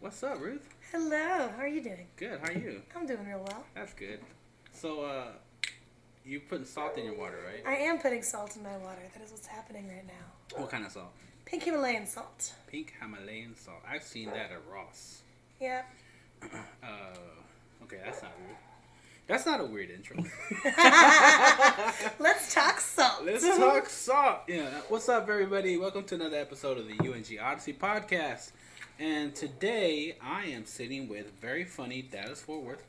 What's up, Ruth? Hello. How are you doing? Good. How are you? I'm doing real well. That's good. So, you're putting salt in your water, right? I am putting salt in my water. That is what's happening right now. What kind of salt? Pink Himalayan salt. Pink Himalayan salt. I've seen that at Ross. Yeah. Okay, that's not weird. That's not a weird intro. Let's talk salt. Let's talk salt. Yeah. What's up, everybody? Welcome to another episode of the UNG Odyssey podcast. And today I am sitting with very funny Dallas Fort Worth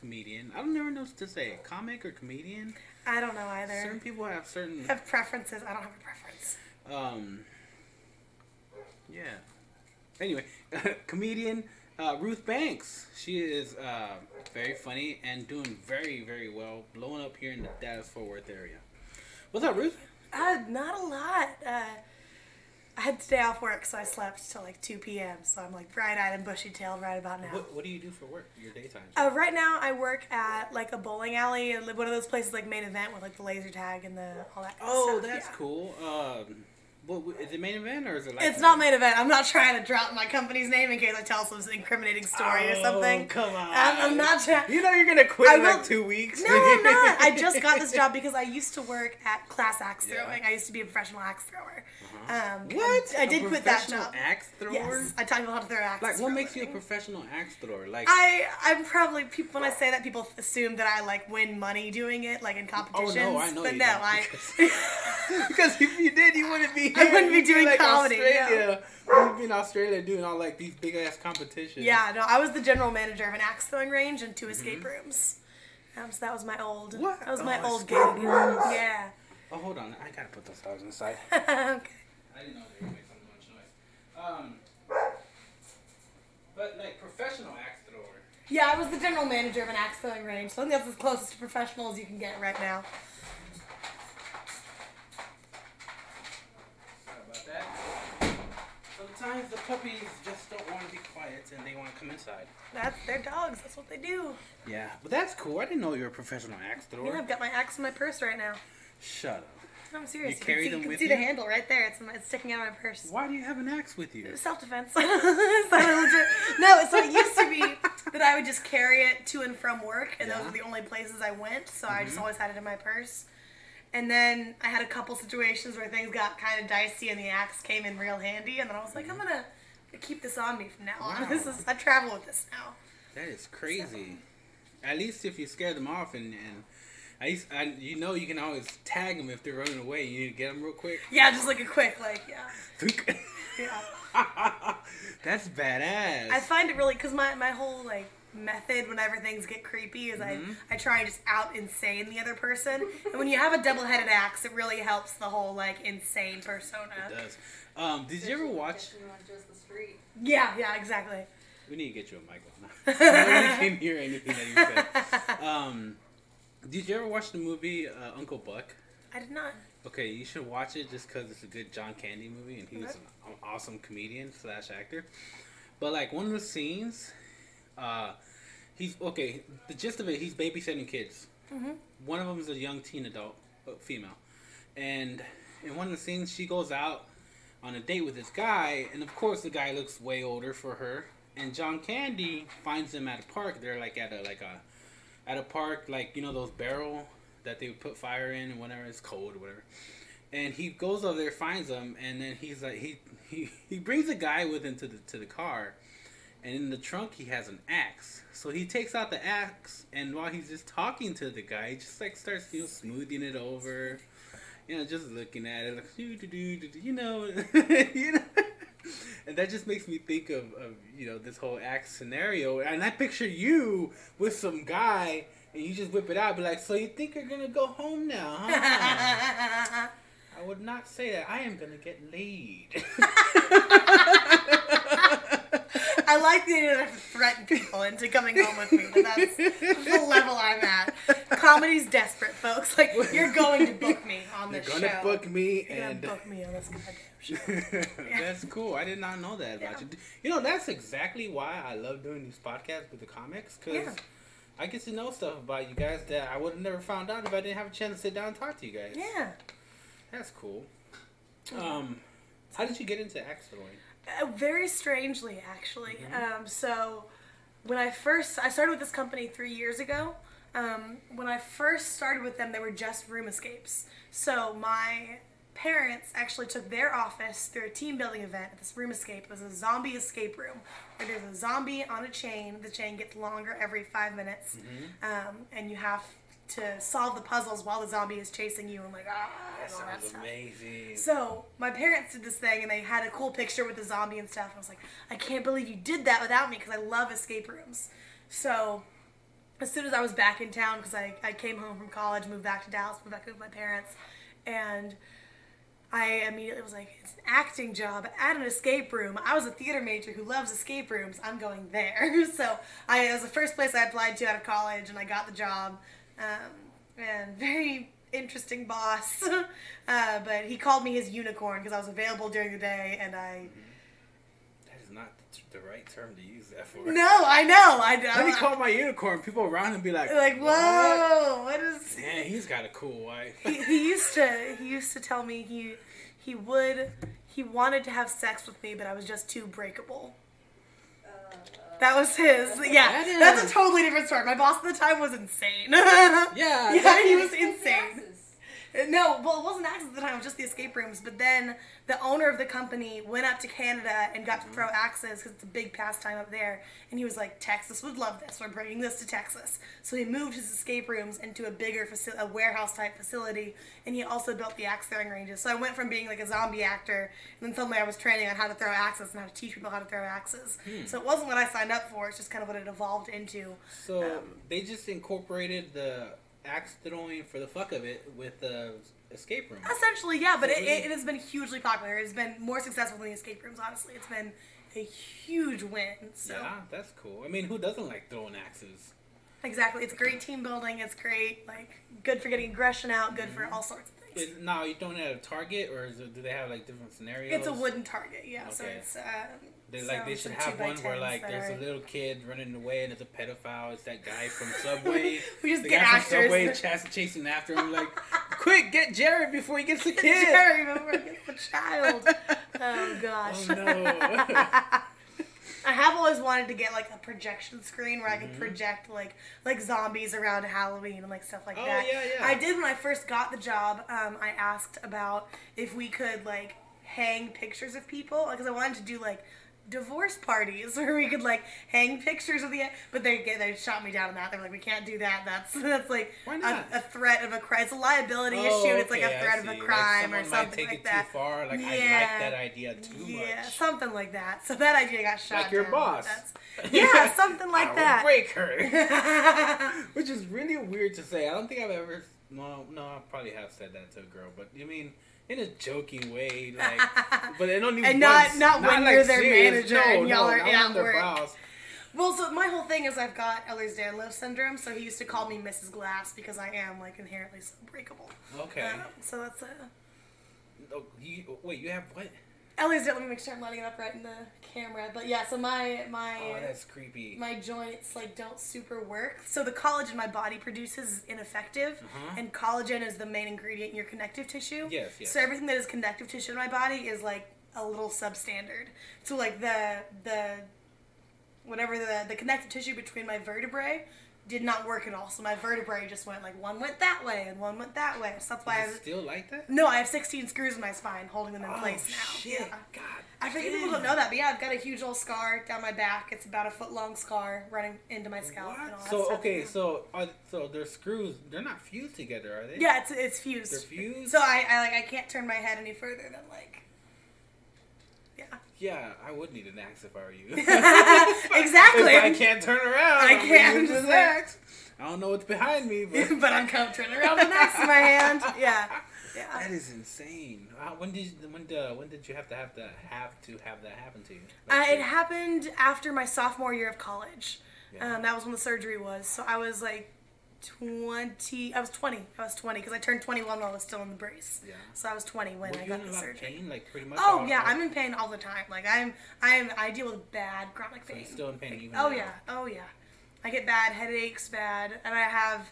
comedian. I don't never know what to say. Comic or comedian? I don't know either. Certain people have have preferences. I don't have a preference. Yeah. Anyway, comedian Ruth Banks. She is very funny and doing very, very well, blowing up here in the Dallas Fort Worth area. What's up, Ruth? Not a lot. I had today off work, so I slept till like 2 p.m. So I'm like bright-eyed and bushy-tailed right about now. What do you do for work? Your daytime? Right now, I work at like a bowling alley, and one of those places like Main Event with like the laser tag and the all that. Kind of stuff. That's cool. What is it, Main Event or is it? It's not Main Event. I'm not trying to drop my company's name in case I tell some incriminating story or something. Come on! I'm not trying. You know you're gonna quit in like 2 weeks. No, I'm not. I just got this job because I used to work at class axe throwing. I used to be a professional axe thrower. What? I did quit that job. Axe thrower? Yes, I taught people how to throw axes. Like, what makes you a professional axe thrower? Like, I'm probably people. When I say that, people assume that I like win money doing it, like in competitions. Oh no, I know. But no, because if you did, you wouldn't be. I wouldn't be doing like comedy. You'd be in Australia doing all like these big ass competitions. Yeah, no, I was the general manager of an axe throwing range and 2 escape rooms. So that was my old. What? That was my old gig. Yeah. Oh, hold on, I gotta put those dogs inside. Okay. I didn't know they were making so much noise. But like professional axe thrower. Yeah, I was the general manager of an axe throwing range, so I think that's as close to professional as you can get right now. Sometimes the puppies just don't want to be quiet and they want to come inside. That's their dogs. That's what they do. Yeah, but that's cool. I didn't know you were a professional axe thrower. Yeah, I've got my axe in my purse right now. Shut up. I'm serious. You carry them with you? You can see the handle right there. It's sticking out of my purse. Why do you have an axe with you? Self-defense. No, so it used to be that I would just carry it to and from work, and those were the only places I went, so I just always had it in my purse. And then I had a couple situations where things got kind of dicey and the axe came in real handy. And then I was like, I'm going to keep this on me from now on. I travel with this now. That is crazy. So. At least if you scare them off and you can always tag them if they're running away. You need to get them real quick. Yeah, just like a quick, yeah. Yeah. That's badass. I find it really, because my whole, method whenever things get creepy is I try and just out insane the other person, and when you have a double headed axe it really helps the whole insane persona. It does. Did you ever watch yeah exactly. We need to get you a mic on. I can't hear anything that you said. Did you ever watch the movie Uncle Buck? I did not. Okay, you should watch it just because it's a good John Candy movie and he was an awesome comedian / actor, but one of the scenes the gist of it, he's babysitting kids. One of them is a young teen adult, female, and in one of the scenes she goes out on a date with this guy, and of course the guy looks way older for her, and John Candy finds them at a park. They're at a park, those barrel that they would put fire in and whenever it's cold or whatever, and he goes over there, finds them, and then he's like he brings the guy with him to the car. And in the trunk, he has an axe. So he takes out the axe, and while he's just talking to the guy, he just starts smoothing it over, just looking at it, And that just makes me think of this whole axe scenario. And I picture you with some guy, and you just whip it out, be like, "So you think you're gonna go home now, huh?" I would not say that. I am gonna get laid. I like the idea that I have to threaten people into coming home with me, but that's the level I'm at. Comedy's desperate, folks. You're going to book me on this show. You're going to book me. You're going to book me on this goddamn show. Yeah. That's cool. I did not know that about you. You know, that's exactly why I love doing these podcasts with the comics, because I get to know stuff about you guys that I would have never found out if I didn't have a chance to sit down and talk to you guys. Yeah. That's cool. How did you get into axe throwing? Very strangely, actually. Mm-hmm. So when I started with this company 3 years ago. When I first started with them, they were just room escapes. So my parents actually took their office through a team building event at this room escape. It was a zombie escape room where there's a zombie on a chain. The chain gets longer every 5 minutes. Mm-hmm. And you have to solve the puzzles while the zombie is chasing you. I'm like, that sounds amazing. So my parents did this thing, and they had a cool picture with the zombie and stuff. I was like, I can't believe you did that without me, because I love escape rooms. So as soon as I was back in town, because I came home from college, moved back to Dallas, moved back with my parents, and I immediately was like, it's an acting job at an escape room. I was a theater major who loves escape rooms. I'm going there. So it was the first place I applied to out of college, and I got the job. And very interesting boss. But he called me his unicorn because I was available during the day, and not the right term to use that for. No, I know. When he called my unicorn, people around him be like, whoa, what is? Man, he's got a cool wife. He used to tell me he wanted to have sex with me, but I was just too breakable. That was his. Yeah, that's a totally different story. My boss at the time was insane. Yeah, he was insane. No, well, it wasn't access at the time, it was just the escape rooms. But then the owner of the company went up to Canada and got to throw access, because it's a big pastime up there. And he was like, Texas would love this. We're bringing this to Texas. So he moved his escape rooms into a bigger a warehouse-type facility. And he also built the axe throwing ranges. So I went from being like a zombie actor, and then suddenly I was training on how to throw axes and how to teach people how to throw axes. So it wasn't what I signed up for. It's just kind of what it evolved into. So they just incorporated the axe throwing for the fuck of it with the escape room. Essentially, yeah, but it has been hugely popular. It's been more successful than the escape rooms, honestly. It's been a huge win. So. Yeah, that's cool. I mean, who doesn't like throwing axes? Exactly. It's great team building. It's great, like, good for getting aggression out, good for all sorts of things. Now, you throwing it at a target, or do they have, like, different scenarios? It's a wooden target, yeah. Okay. So it's, They should have one where, like, there's a little kid running away and it's a pedophile. It's that guy from Subway. We just get actors. Subway chasing after him, like, quick, get Jerry before he gets the kid. Get Jerry before he gets the child. Oh, gosh. Oh, no. I have always wanted to get, like, a projection screen where I could project, like zombies around Halloween and, like, stuff like that. Oh, yeah. I did when I first got the job. I asked about if we could, like, hang pictures of people. Because I wanted to do, like, divorce parties where we could like hang pictures of the, but they shot me down on that. They're like, we can't do that. That's like a threat of it's a liability issue. Okay, it's like a threat of a crime, like, or something like that. Too far. Like, yeah. I like that idea too much. Yeah, something like that. So that idea got shot down. Like your boss. Yeah, something like that. I will break her. Which is really weird to say. I don't think I've ever. No, I probably have said that to a girl, but I mean, in a joking way, like, but they don't even. And not when like you're their serious manager and y'all are at work. Well, so my whole thing is I've got Ehlers-Danlos Syndrome, so he used to call me Mrs. Glass because I am like inherently so breakable. Okay. So that's wait, you have what? Ehlers-Danlos. Let me make sure I'm lighting it up right in the camera. But yeah, so my that's creepy. My joints like don't super work. So the collagen my body produces is ineffective, and collagen is the main ingredient in your connective tissue. Yes. So everything that is connective tissue in my body is like a little substandard. So like the connective tissue between my vertebrae did not work at all. So my vertebrae just went like one went that way and one went that way. So that's why I still like that? No, I have 16 screws in my spine holding them in place now. Shit. Yeah. God. I forget people don't know that, but yeah, I've got a huge old scar down my back. It's about a foot long scar running into my scalp and all that stuff. So their screws, they're not fused together, are they? Yeah, it's fused. They're fused. So I can't turn my head any further than like yeah, I would need an axe if I were you. Exactly. If I can't turn around. I can't use an axe. I don't know what's behind me, but but I'm kind of turning around with an axe in my hand. Yeah. That is insane. When did you have to have that happen to you? It happened after my sophomore year of college. Yeah. That was when the surgery was. So I was like 20. I was 20 because I turned 21 while I was still in the brace. Yeah. So I was 20 when I got the surgery. Were you in a lot of pain, like pretty much? Oh yeah, I'm in pain all the time. Like I deal with bad chronic pain. So you're still in pain even now? Oh yeah. I get bad headaches, and I have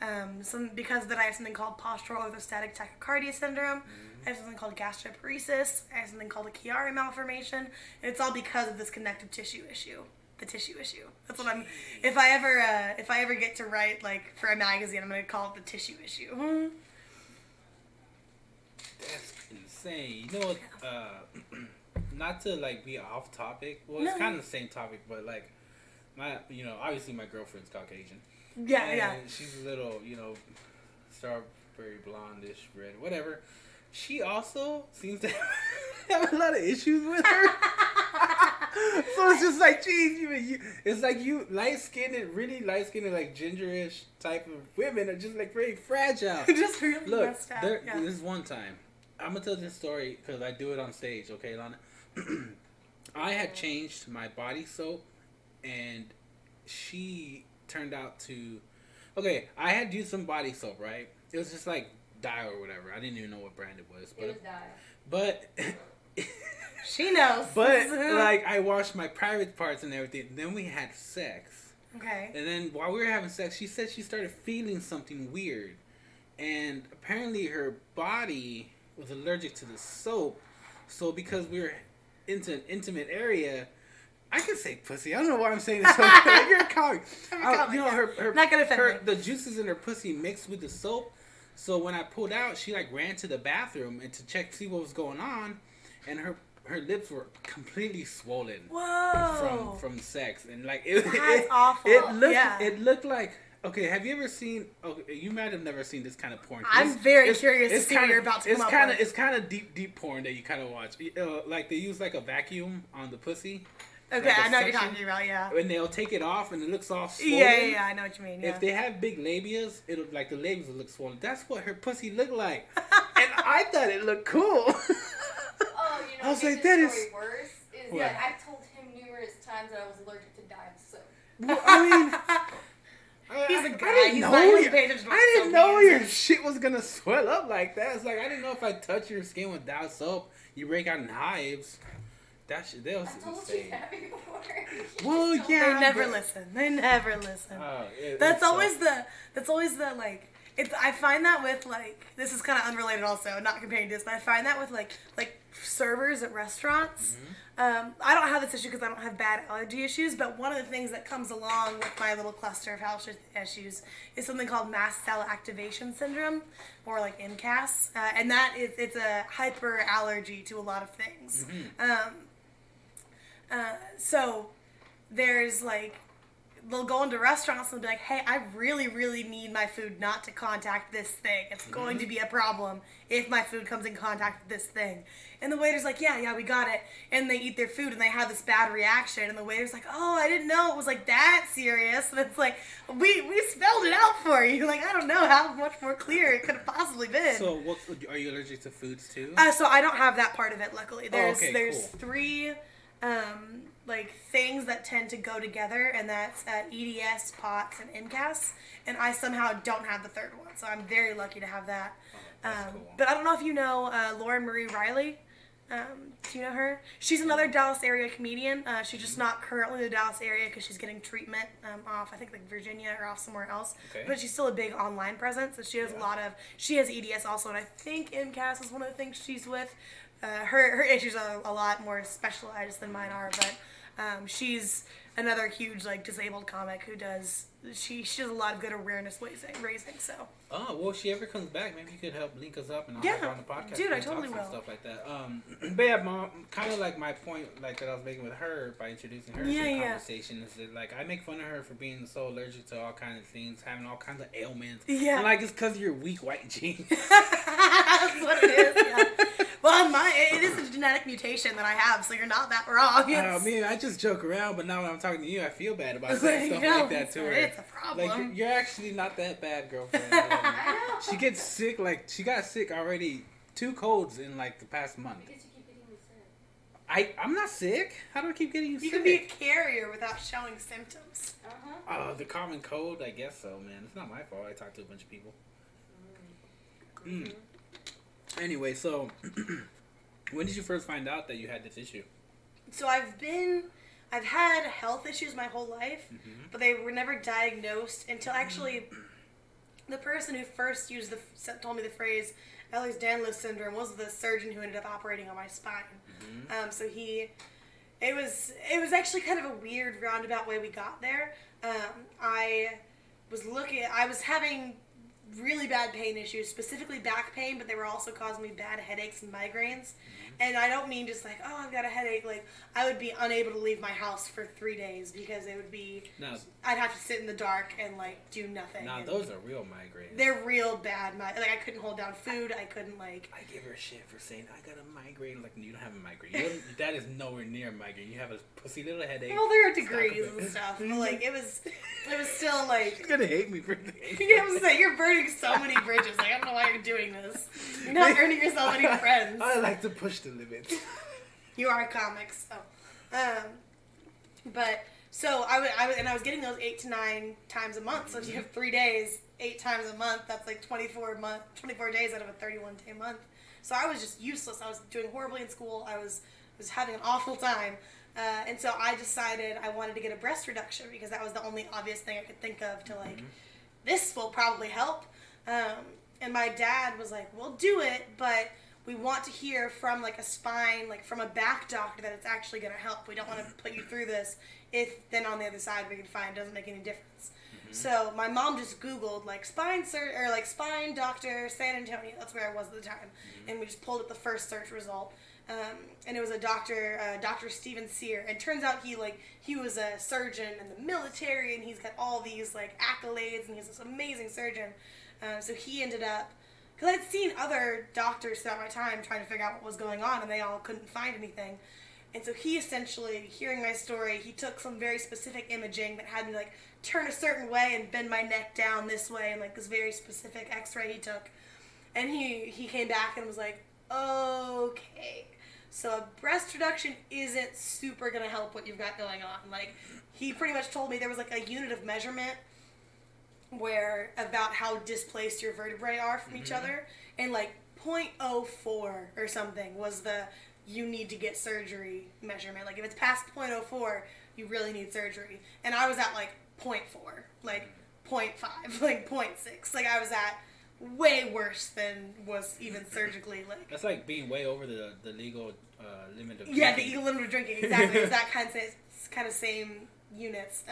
I have something called Postural Orthostatic Tachycardia Syndrome. I have something called gastroparesis. I have something called a Chiari malformation. And it's all because of this connective tissue issue. The tissue issue. That's what I'm. If I ever get to write like for a magazine, I'm gonna call it the tissue issue. Mm-hmm. That's insane. You know what? Not to like be off topic. Well, it's kind of the same topic, but like my, you know, obviously my girlfriend's Caucasian. Yeah, and she's a little, you know, strawberry blondish red, whatever. She also seems to have a lot of issues with her. So it's just like, geez, it's like you light-skinned, really light-skinned, like ginger-ish type of women are just like very fragile. Just really messed up. Look, this one time, I'm going to tell this story because I do it on stage, okay, Lana? I had changed my body soap and she turned out to, okay, I had used some body soap, right? It was just like Dial or whatever. I didn't even know what brand it was. But it was Dial. But she knows. But like I washed my private parts and everything. Then we had sex. Okay. And then while we were having sex, she said she started feeling something weird, and apparently her body was allergic to the soap. So because we were into an intimate area, I can say pussy. I don't know why I'm saying this. You're a comic. You know her. Not gonna offend her. The juices in her pussy mixed with the soap. So when I pulled out, she like ran to the bathroom and to check see what was going on, and her lips were completely swollen. Whoa. From sex and like that's awful. It looked like, okay, have you ever seen? Okay, you might have never seen this kind of porn. I'm very curious to see what you're about to come up with. It's kind of deep porn that you kind of watch. Like they use like a vacuum on the pussy. Okay, I know what you're talking about, yeah. And they'll take it off and it looks all swollen. Yeah, I know what you mean. Yeah. If they have big labias, it'll like the labias will look swollen. That's what her pussy looked like. And I thought it looked cool. Oh, you know, I was like, that is worse. Is what? That I've told him numerous times that I was allergic to Dial soap. Well, I mean, he's a guy. I didn't know your shit was gonna swell up like that. It's like I didn't know if I touch your skin with Dial soap, you break out in hives. That shit, that was insane. Well, yeah, they never listen. That's always the like. It's I find that with like this is kind of unrelated also, not comparing to this, but I find that with like servers at restaurants. Mm-hmm. I don't have this issue because I don't have bad allergy issues, but one of the things that comes along with my little cluster of health issues is something called mast cell activation syndrome, or like MCAS, and that is it's a hyper allergy to a lot of things. Mm-hmm. So there's like, they'll go into restaurants and be like, hey, I really, really need my food not to contact this thing. It's going to be a problem if my food comes in contact with this thing. And the waiter's like, yeah, we got it. And they eat their food and they have this bad reaction. And the waiter's like, oh, I didn't know it was like that serious. And it's like, we spelled it out for you. Like, I don't know how much more clear it could have possibly been. So what, are you allergic to foods too? So I don't have that part of it, luckily. There's three... like things that tend to go together, and that's EDS, POTS, and MCAS, and I somehow don't have the third one, so I'm very lucky to have that. Cool. But I don't know if you know Lauren Marie Riley. Do you know her? She's another Dallas area comedian. She's just not currently in the Dallas area because she's getting treatment off, I think, like Virginia or off somewhere else. Okay. But she's still a big online presence, so she has a lot of. She has EDS also, and I think MCAS is one of the things she's with. Her issues are a lot more specialized than mine are, but she's another huge like disabled comic who does she does a lot of good awareness raising. So. Oh well, if she ever comes back, maybe you could help link us up and I'll have her on the podcast. Dude, I totally will. Stuff like that. But yeah, Mom, kind of like my point, like that I was making with her by introducing her to the conversation is that like I make fun of her for being so allergic to all kinds of things, having all kinds of ailments. Yeah. And, like it's because of your weak white genes. That's what it is. Yeah. Well, it is a genetic mutation that I have, so you're not that wrong. I mean, I just joke around, but now when I'm talking to you, I feel bad about saying stuff like that to her. It's a problem. Like, you're actually not that bad, girlfriend. She gets sick, like, she got sick already 2 colds in, like, the past month. Because you keep getting you sick. I'm not sick. How do I keep getting you sick? You can be a carrier without showing symptoms. Uh-huh. Oh, the common cold? I guess so, man. It's not my fault. I talked to a bunch of people. Mm. Anyway, so when did you first find out that you had this issue? So I've had health issues my whole life, but they were never diagnosed until actually the person who first told me the phrase Ehlers-Danlos Syndrome was the surgeon who ended up operating on my spine. Mm-hmm. So he... It was actually kind of a weird roundabout way we got there. I was having really bad pain issues, specifically back pain, but they were also causing me bad headaches and migraines. And I don't mean just like, oh, I've got a headache. Like, I would be unable to leave my house for 3 days because it would be, I'd have to sit in the dark and like do nothing. No, those are real migraines. They're real bad. Like, I couldn't hold down food. I couldn't like. I give her shit for saying, I got a migraine. Like, you don't have a migraine. That is nowhere near a migraine. You have a pussy little headache. Well, there are degrees and stuff. But like, it was still like. She's going to hate me for this. Yeah, I'm saying, you're burning so many bridges. Like, I don't know why you're doing this. You're not earning yourself any friends. I like to push the limits. You are comics, so. But so I was getting those 8 to 9 times a month. So if you have 3 days, 8 times a month, that's like 24 days out of a 31-day month. So I was just useless. I was doing horribly in school. I was having an awful time. And so I decided I wanted to get a breast reduction because that was the only obvious thing I could think of to like, this will probably help. And my dad was like, we'll do it, but we want to hear from like a spine, like from a back doctor that it's actually going to help. We don't want to put you through this if then on the other side we can find it doesn't make any difference. So my mom just Googled like spine doctor San Antonio. That's where I was at the time. And we just pulled up the first search result. And it was a doctor, Dr. Stephen Cyr. It turns out he was a surgeon in the military, and he's got all these like accolades, and he's this amazing surgeon. So he ended up, because I'd seen other doctors throughout my time trying to figure out what was going on, and they all couldn't find anything. And so he essentially, hearing my story, he took some very specific imaging that had me like turn a certain way and bend my neck down this way, and like this very specific X-ray he took. And he came back and was like, okay. So a breast reduction isn't super going to help what you've got going on. Like, he pretty much told me there was like a unit of measurement where about how displaced your vertebrae are from each other, and like 0.04 or something was the you need to get surgery measurement. Like, if it's past 0.04, you really need surgery. And I was at like 0.4, like 0.5, like 0.6. Like, I was at way worse than was even surgically like. That's like being way over the legal limit of drinking. Yeah, the legal limit of drinking, exactly. It's that kind of same units.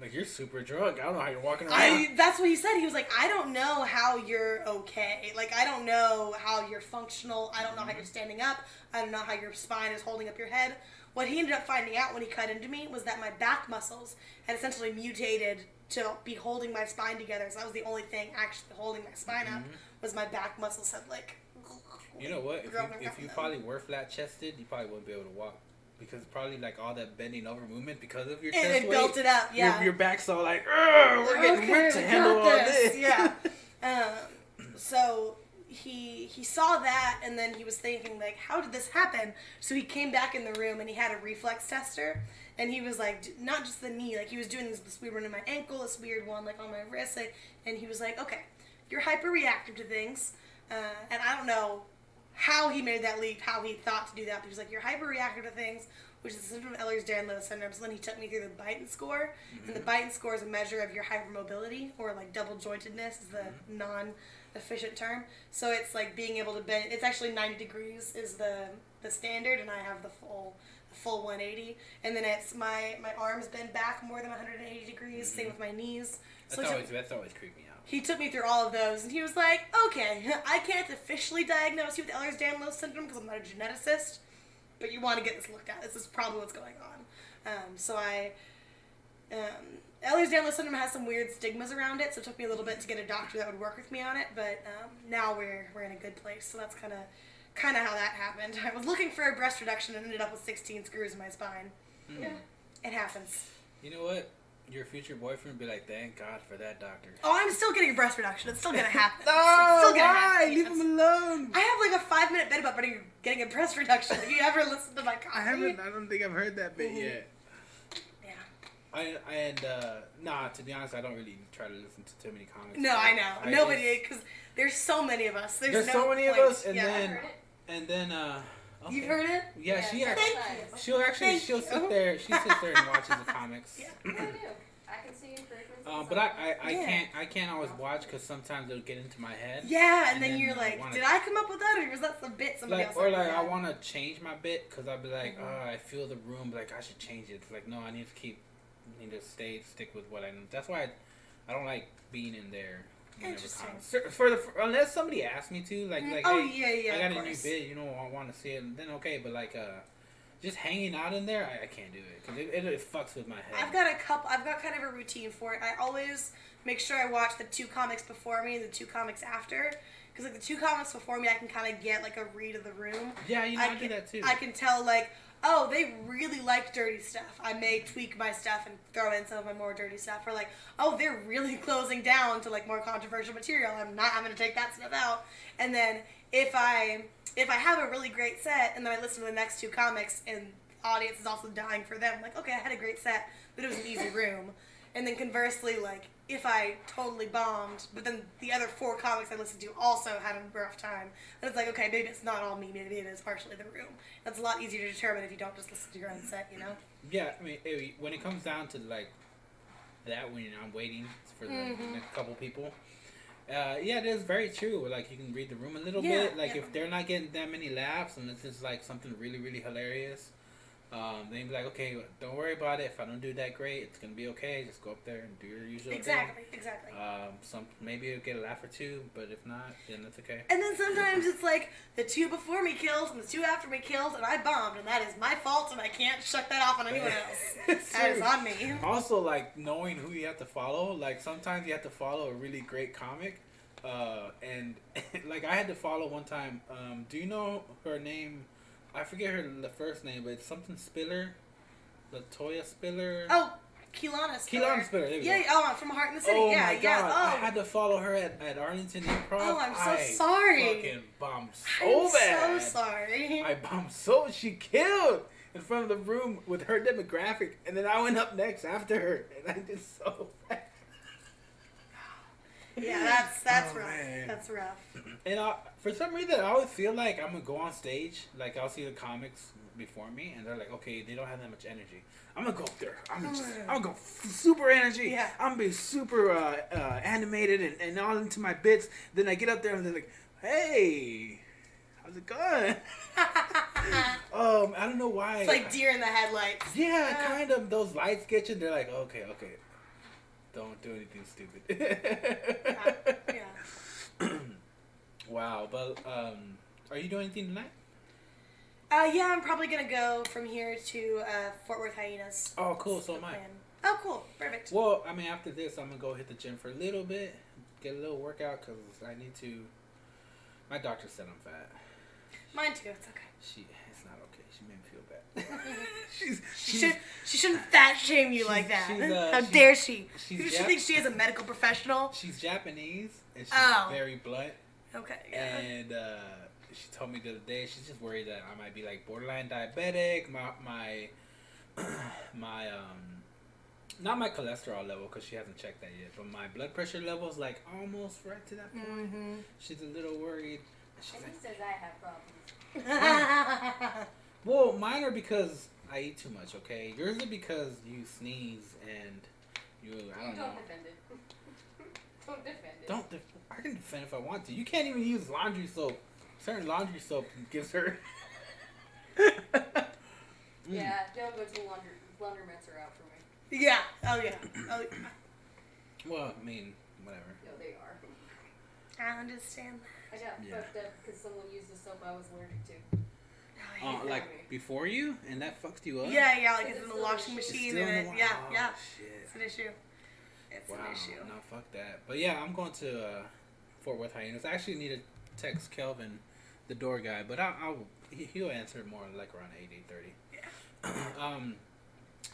Like, you're super drunk. I don't know how you're walking around. That's what he said. He was like, I don't know how you're okay. Like, I don't know how you're functional. I don't know how you're standing up. I don't know how your spine is holding up your head. What he ended up finding out when he cut into me was that my back muscles had essentially mutated to be holding my spine together. So that was the only thing actually holding my spine up, was my back muscles had like, you know what? If you probably were flat chested, you probably wouldn't be able to walk, because probably like all that bending over movement because of your chest weight. And it built it up, yeah. Your back's all like, we're getting ripped to handle all this. Yeah. So he saw that, and then he was thinking like, how did this happen? So he came back in the room and he had a reflex tester. And he was like, not just the knee, like he was doing this weird one in my ankle, this weird one like on my wrist, like, and he was like, okay, you're hyperreactive to things, and I don't know how he made that leap, how he thought to do that, but he was like, you're hyperreactive to things, which is the syndrome of Ehlers-Danlos syndrome. So then he took me through the Biten score, and the Biten score is a measure of your hypermobility, or like double jointedness is the non-efficient term. So it's like being able to bend, it's actually 90 degrees is the standard, and I have the full 180, and then it's my arms bend back more than 180 degrees, same with my knees. So that's always creeped me out. He took me through all of those, and he was like, okay, I can't officially diagnose you with Ehlers-Danlos syndrome because I'm not a geneticist, but you want to get this looked at. This is probably what's going on. Ehlers-Danlos syndrome has some weird stigmas around it, so it took me a little bit to get a doctor that would work with me on it, but now we're in a good place, so that's kind of how that happened. I was looking for a breast reduction and ended up with 16 screws in my spine. Yeah, it happens. You know what? Your future boyfriend would be like, thank God for that doctor. Oh, I'm still getting a breast reduction. It's still going to happen. Oh, why? Leave him alone. I have like a 5-minute bit about getting a breast reduction. Have you ever listened to my comedy? I don't think I've heard that bit yet. Yeah. To be honest, I don't really try to listen to too many comics. No, I know. Nobody did, because there's so many of us. There's so many of us, and then... And then, okay. You've heard it? Yeah, she actually, she'll sit there and watches the comics. Yeah, I do. I can see improvements. But I can't always watch because sometimes it'll get into my head. Yeah, and then you're like, did I come up with that, or was that the bit somebody else? Or like, I want to change my bit because I'll be like, I feel the room, like I should change it. It's like, no, I need to stick with what I know. That's why I don't like being in there. Interesting. Unless somebody asks me to, like, oh, hey, yeah, I got a new bit, I want to see it, then okay, but like, just hanging out in there, I can't do it because it fucks with my head. I've got kind of a routine for it. I always make sure I watch the two comics before me and the two comics after, because like the two comics before me, I can kind of get like a read of the room. Yeah, I do that too. I can tell like, oh, they really like dirty stuff. I may tweak my stuff and throw in some of my more dirty stuff. Or like, oh, they're really closing down to like more controversial material. I'm going to take that stuff out. And then if I have a really great set and then I listen to the next two comics and the audience is also dying for them, I'm like, okay, I had a great set, but it was an easy room. And then conversely, like, if I totally bombed, but then the other four comics I listened to also had a rough time, then it's like, okay, maybe it's not all me, maybe it is partially the room. That's a lot easier to determine if you don't just listen to your own set, Yeah, I mean, when it comes down to, like, that, when I'm waiting for the next couple people, yeah, it is very true. Like, you can read the room a little bit. Like, if they're not getting that many laughs, and this is, like, something really, really hilarious, then you'd be like, okay, don't worry about it. If I don't do that great, it's gonna be okay. Just go up there and do your usual thing. Exactly. Maybe it'll get a laugh or two, but if not, then that's okay. And then sometimes it's like the two before me killed and the two after me killed, and I bombed, and that is my fault, and I can't shut that off on anyone else. That is on me. Also, like knowing who you have to follow. Like sometimes you have to follow a really great comic, and like I had to follow one time. Do you know her name? I forget the first name, but it's something Spiller. Latoya Spiller. Oh, Keelana Spiller. Keelana Spiller, there we go. Yeah, from Heart in the City. Oh, yeah, my God. Yeah. Oh. I had to follow her at Arlington Improv. Oh, I'm so sorry. I fucking bombed so bad. I'm so sorry. I bombed so, she killed in front of the room with her demographic, and then I went up next after her, and I did so bad. Yeah, that's rough. Man. That's rough. And for some reason, I always feel like I'm going to go on stage. Like, I'll see the comics before me, and they're like, okay, they don't have that much energy. I'm going to go up there. I'm going to go super energy. Yeah. I'm going to be super animated and all into my bits. Then I get up there, and they're like, hey, how's it going? I don't know why. It's like deer in the headlights. Yeah, kind of. Those lights get you. They're like, okay. Don't do anything stupid. Yeah. Wow. But are you doing anything tonight? Yeah, I'm probably going to go from here to Fort Worth Hyenas. Oh, cool. So am I. Oh, cool. Perfect. Well, I mean, after this, I'm going to go hit the gym for a little bit, get a little workout because I need to. My doctor said I'm fat. Mine too. It's okay. It's not okay. She made me feel bad. She shouldn't fat shame you like that. How dare she? She thinks she is a medical professional. She's Japanese and she's very blunt. Okay. Yeah. And she told me the other day she's just worried that I might be like borderline diabetic. My not my cholesterol level because she hasn't checked that yet, but my blood pressure level is like almost right to that point. Mm-hmm. She's a little worried. At least says I have problems. Well, mine are because I eat too much, okay? Yours are because you sneeze and you... Don't defend it. Don't defend it. I can defend if I want to. You can't even use laundry soap. Certain laundry soap gives her... Yeah, don't go to laundromats are out for me. Yeah. Oh, yeah. Well, I mean, whatever. No, they are. I understand that. I got fucked up because someone used the soap I was allergic to. Oh, like before you? And that fucked you up? Yeah, like it's in the washing machine. Yeah. Shit. It's an issue. It's an issue. No, fuck that. But yeah, I'm going to Fort Worth Hyenas. I actually need to text Kelvin, the door guy, but he'll answer more like around 8:30. Yeah.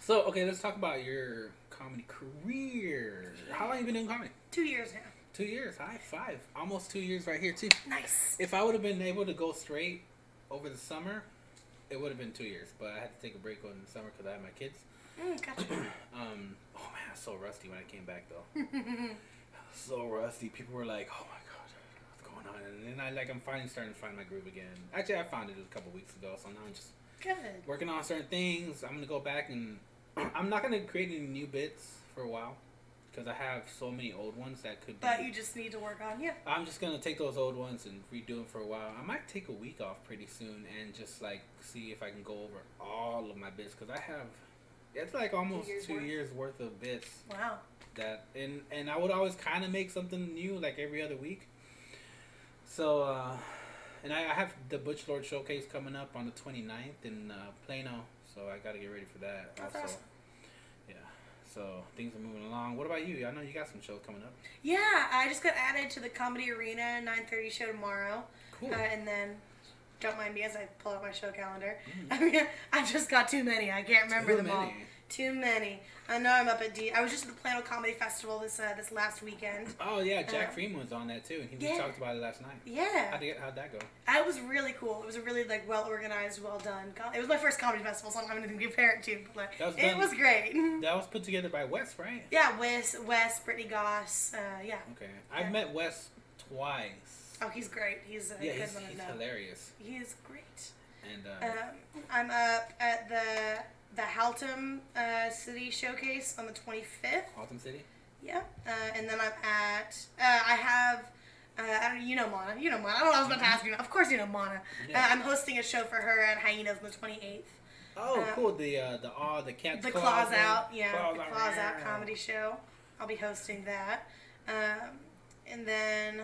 So, okay, let's talk about your comedy career. How long have you been doing comedy? 2 years now. 2 years, high five. Almost 2 years right here, too. Nice. If I would have been able to go straight over the summer, it would have been 2 years. But I had to take a break over the summer because I had my kids. Gotcha. Oh, man, I was so rusty when I came back, though. So rusty. People were like, oh, my God, what's going on? And then I'm finally starting to find my groove again. Actually, I found it a couple weeks ago, so now I'm just working on certain things. I'm going to go back and I'm not going to create any new bits for a while because I have so many old ones that could be... That you just need to work on, yeah. I'm just going to take those old ones and redo them for a while. I might take a week off pretty soon and just, like, see if I can go over all of my bits because I have... It's, like, almost two years' worth of bits. Wow. That and I would always kind of make something new, like, every other week. So, and I have the Butch Lord Showcase coming up on the 29th in Plano, so I got to get ready for that. That's also awesome. Yeah, so things are moving along. What about you? I know you got some shows coming up. Yeah, I just got added to the Comedy Arena 9:30 show tomorrow. Cool. And then, don't mind me as I pull out my show calendar. Mm. I mean, I've just got too many. I can't remember them all. Too many. I know I'm up at I was just at the Plano Comedy Festival this last weekend. Oh, yeah. Jack Freeman was on that, too. And we talked about it last night. Yeah. How'd that go? It was really cool. It was a really, like, well-organized, well-done. It was my first comedy festival, so I don't have anything to compare it to. But it was great. That was put together by Wes, right? Yeah, Wes, Brittany Goss. Yeah. Okay. I've met Wes twice. Oh, he's great. He's a good one to know. He's hilarious. He is great. And I'm up at the Haltom City Showcase on the 25th. Haltom City? Yeah. And then I'm at... I have... you know Mona. You know Mona. I don't know what I was about to ask you. Of course you know Mona. Yeah. I'm hosting a show for her at Hyenas on the 28th. Oh, cool. The cat's the claws out. Yeah. The claws out comedy show. I'll be hosting that. And then...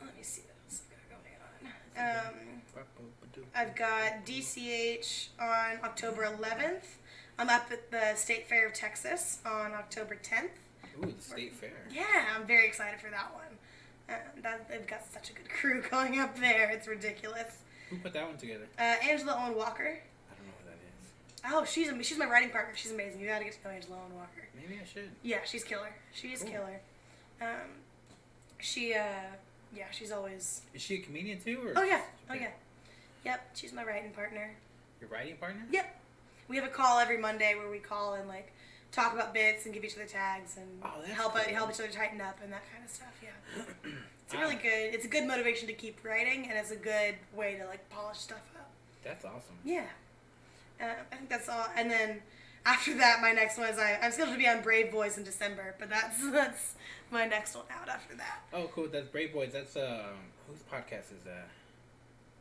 Let me see what else I've got going on. I've got DCH on October 11th. I'm up at the State Fair of Texas on October 10th. Ooh, the State Fair. Yeah, I'm very excited for that one. They've got such a good crew going up there. It's ridiculous. Who put that one together? Angela Owen Walker. I don't know who that is. Oh, she's my writing partner. She's amazing. You got to get to know Angela Owen Walker. Maybe I should. Yeah, she's killer. She is killer. She's always... Is she a comedian too? Or Oh, yeah. Yep, she's my writing partner. Your writing partner? Yep. We have a call every Monday where we call and, like, talk about bits and give each other tags and help each other tighten up and that kind of stuff, yeah. It's really good. It's a good motivation to keep writing, and it's a good way to, like, polish stuff up. That's awesome. Yeah. I think that's all. And then after that, my next one is I'm scheduled to be on Brave Boys in December, but that's my next one out after that. Oh, cool. That's Brave Boys. That's, whose podcast is that?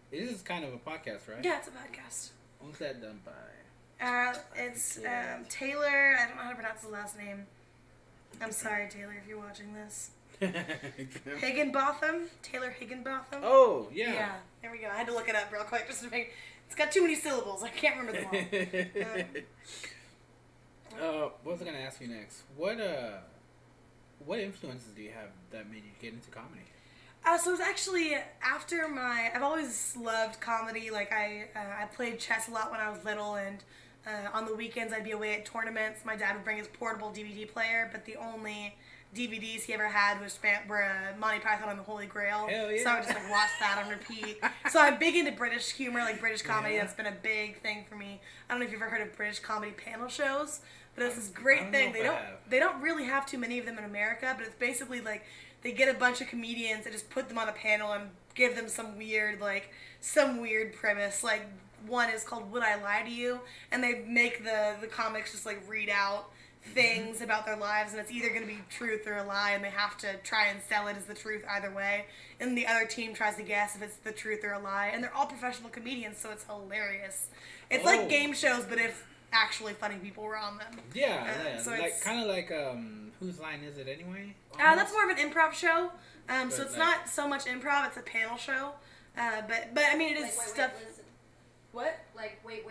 It is kind of a podcast, right? Yeah, it's a podcast. Who's that done by? It's Taylor. I don't know how to pronounce his last name. I'm sorry, Taylor, if you're watching this. Higginbotham? Taylor Higginbotham? Oh, yeah. Yeah, there we go. I had to look it up real quick just to make... It's got too many syllables. I can't remember them all. What was I going to ask you next? What influences do you have that made you get into comedy? So it was actually after I've always loved comedy. Like I played chess a lot when I was little, and on the weekends I'd be away at tournaments. My dad would bring his portable DVD player, but the only DVDs he ever had were Monty Python and the Holy Grail. Hell yeah. So I would just like watch that on repeat. So I'm big into British humor, like British comedy. Yeah. That's been a big thing for me. I don't know if you've ever heard of British comedy panel shows, but it's this great thing. They don't really have too many of them in America, but it's basically like. They get a bunch of comedians and just put them on a panel and give them some weird premise. Like, one is called Would I Lie to You? And they make the comics just, like, read out things about their lives, and it's either going to be truth or a lie, and they have to try and sell it as the truth either way. And the other team tries to guess if it's the truth or a lie. And they're all professional comedians, so it's hilarious. It's like game shows, but if actually funny people were on them. Yeah. So it's kind of like... Whose Line Is It Anyway? That's more of an improv show. So it's not so much improv, it's a panel show. But I mean, it is like, stuff... What? Like, wait,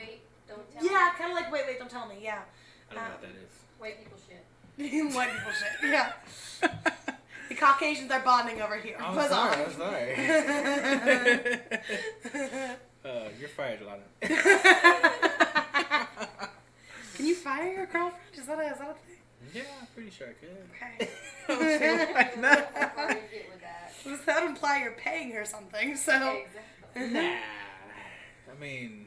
don't tell me? Yeah, kind of like, wait, don't tell me, yeah. I don't know what that is. White people shit. White people shit, yeah. The Caucasians are bonding over here. I'm sorry. You're fired, Lana. Can you fire your girlfriend? Is that a thing? Yeah, I'm pretty sure I could. Okay. Like, no. That would imply you're paying her something, so... Exactly. Nah. I mean...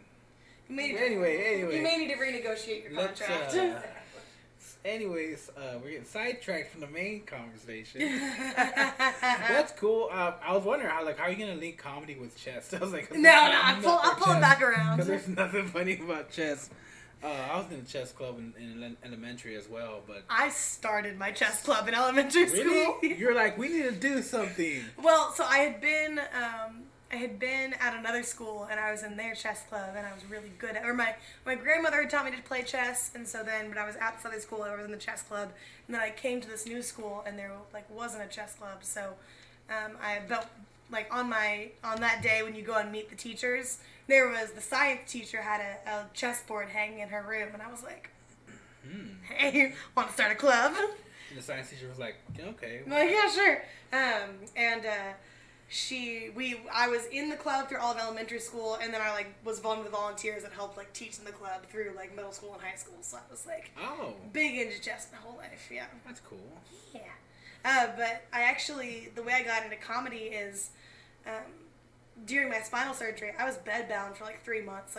You may need to renegotiate your contract. Anyways, we're getting sidetracked from the main conversation. That's cool. I was wondering how are you gonna link comedy with chess? I was like, I'll pull it back around. Because there's nothing funny about chess. I was in a chess club in elementary as well, but I started my chess club in elementary school. You're like, we need to do something. Well, so I had been at another school, and I was in their chess club, and I was really good at, or my grandmother had taught me to play chess, and so then when I was at this other school, I was in the chess club, and then I came to this new school, and there wasn't a chess club, so I built, on that day when you go and meet the teachers, there was, the science teacher had a chessboard hanging in her room, and I was like, hey, want to start a club? And the science teacher was like, okay. Well. I'm like, yeah, sure. I was in the club through all of elementary school, and then I was one of the volunteers that helped teach in the club through middle school and high school. So I was big into chess my whole life. Yeah, that's cool. Yeah, but I actually, the way I got into comedy is during my spinal surgery, I was bedbound for 3 months.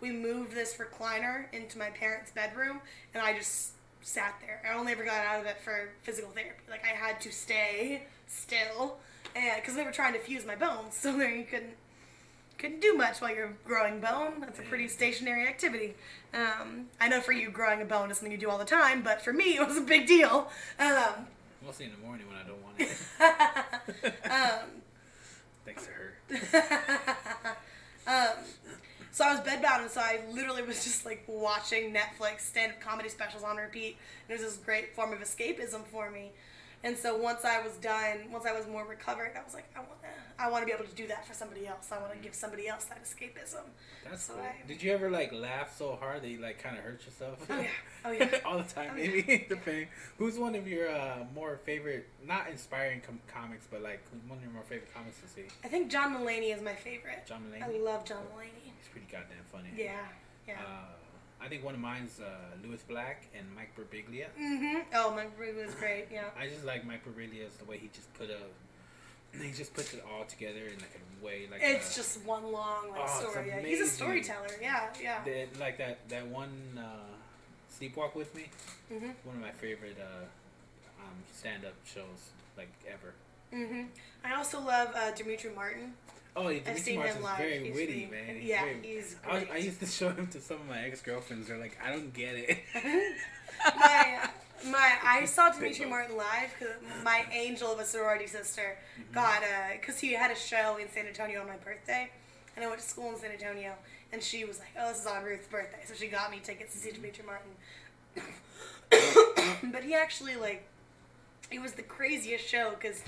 We moved this recliner into my parents' bedroom, and I just sat there. I only ever got out of it for physical therapy. I had to stay still. Because they were trying to fuse my bones, so there you couldn't do much while you're growing bone. That's a pretty stationary activity. I know for you, growing a bone is something you do all the time, but for me, it was a big deal. Mostly in the morning when I don't want it. Thanks to her. So I was bedbound, and so I literally was just watching Netflix stand-up comedy specials on repeat. And it was this great form of escapism for me. And so once I was more recovered, I was like, I want to be able to do that for somebody else. I want to give somebody else that escapism. That's so cool. Did you ever laugh so hard that you kind of hurt yourself? Oh yeah, oh yeah. All the time, maybe. Yeah. Depending. Who's one of your more favorite, not inspiring comics, but who's one of your more favorite comics to see? I think John Mulaney is my favorite. John Mulaney. I love John Mulaney. He's pretty goddamn funny. Yeah, yeah. I think one of mine's Louis Black and Mike Birbiglia. Mm-hmm. Oh, Mike Birbiglia is great. Yeah. I just like Mike Birbiglia's the way he just puts it all together in a way it's just one long story. Yeah. He's a storyteller. Yeah, yeah. That one Sleepwalk with Me. Mm-hmm. One of my favorite stand-up shows ever. Mm-hmm. I also love Demetri Martin. Oh, yeah, Demetri Martin is very witty, man. Yeah, he's great. I used to show him to some of my ex-girlfriends. They're like, I don't get it. I saw Demetri Martin live because my angel of a sorority sister because he had a show in San Antonio on my birthday. And I went to school in San Antonio. And she was like, oh, this is on Ruth's birthday. So she got me tickets to see Demetri Martin. But he actually, it was the craziest show because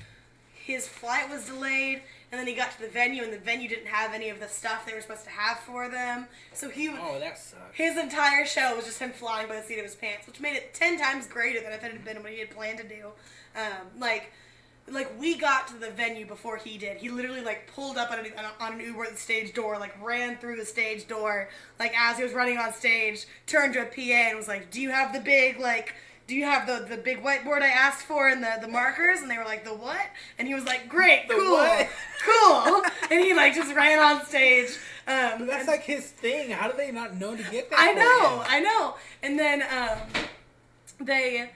his flight was delayed. And then he got to the venue, and the venue didn't have any of the stuff they were supposed to have for them. So that sucks. His entire show was just him flying by the seat of his pants, which made it 10 times greater than I thought it had been what he had planned to do. We got to the venue before he did. He literally, pulled up on an Uber at the stage door, ran through the stage door, as he was running on stage, turned to a PA and was like, do you have the big, do you have the big whiteboard I asked for and the markers? And they were like, the what? And he was like, great, cool. And he just ran on stage. But that's his thing. How do they not know to get that? I know. And then they,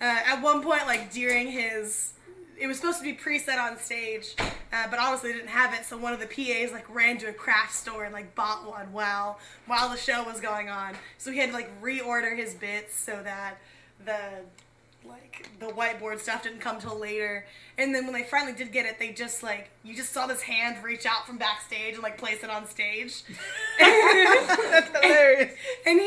at one point, during his, it was supposed to be preset on stage, but honestly they didn't have it. So one of the PAs ran to a craft store and bought one while the show was going on. So he had to reorder his bits so that the whiteboard stuff didn't come till later. And then when they finally did get it, they just you just saw this hand reach out from backstage and place it on stage. That's hilarious. And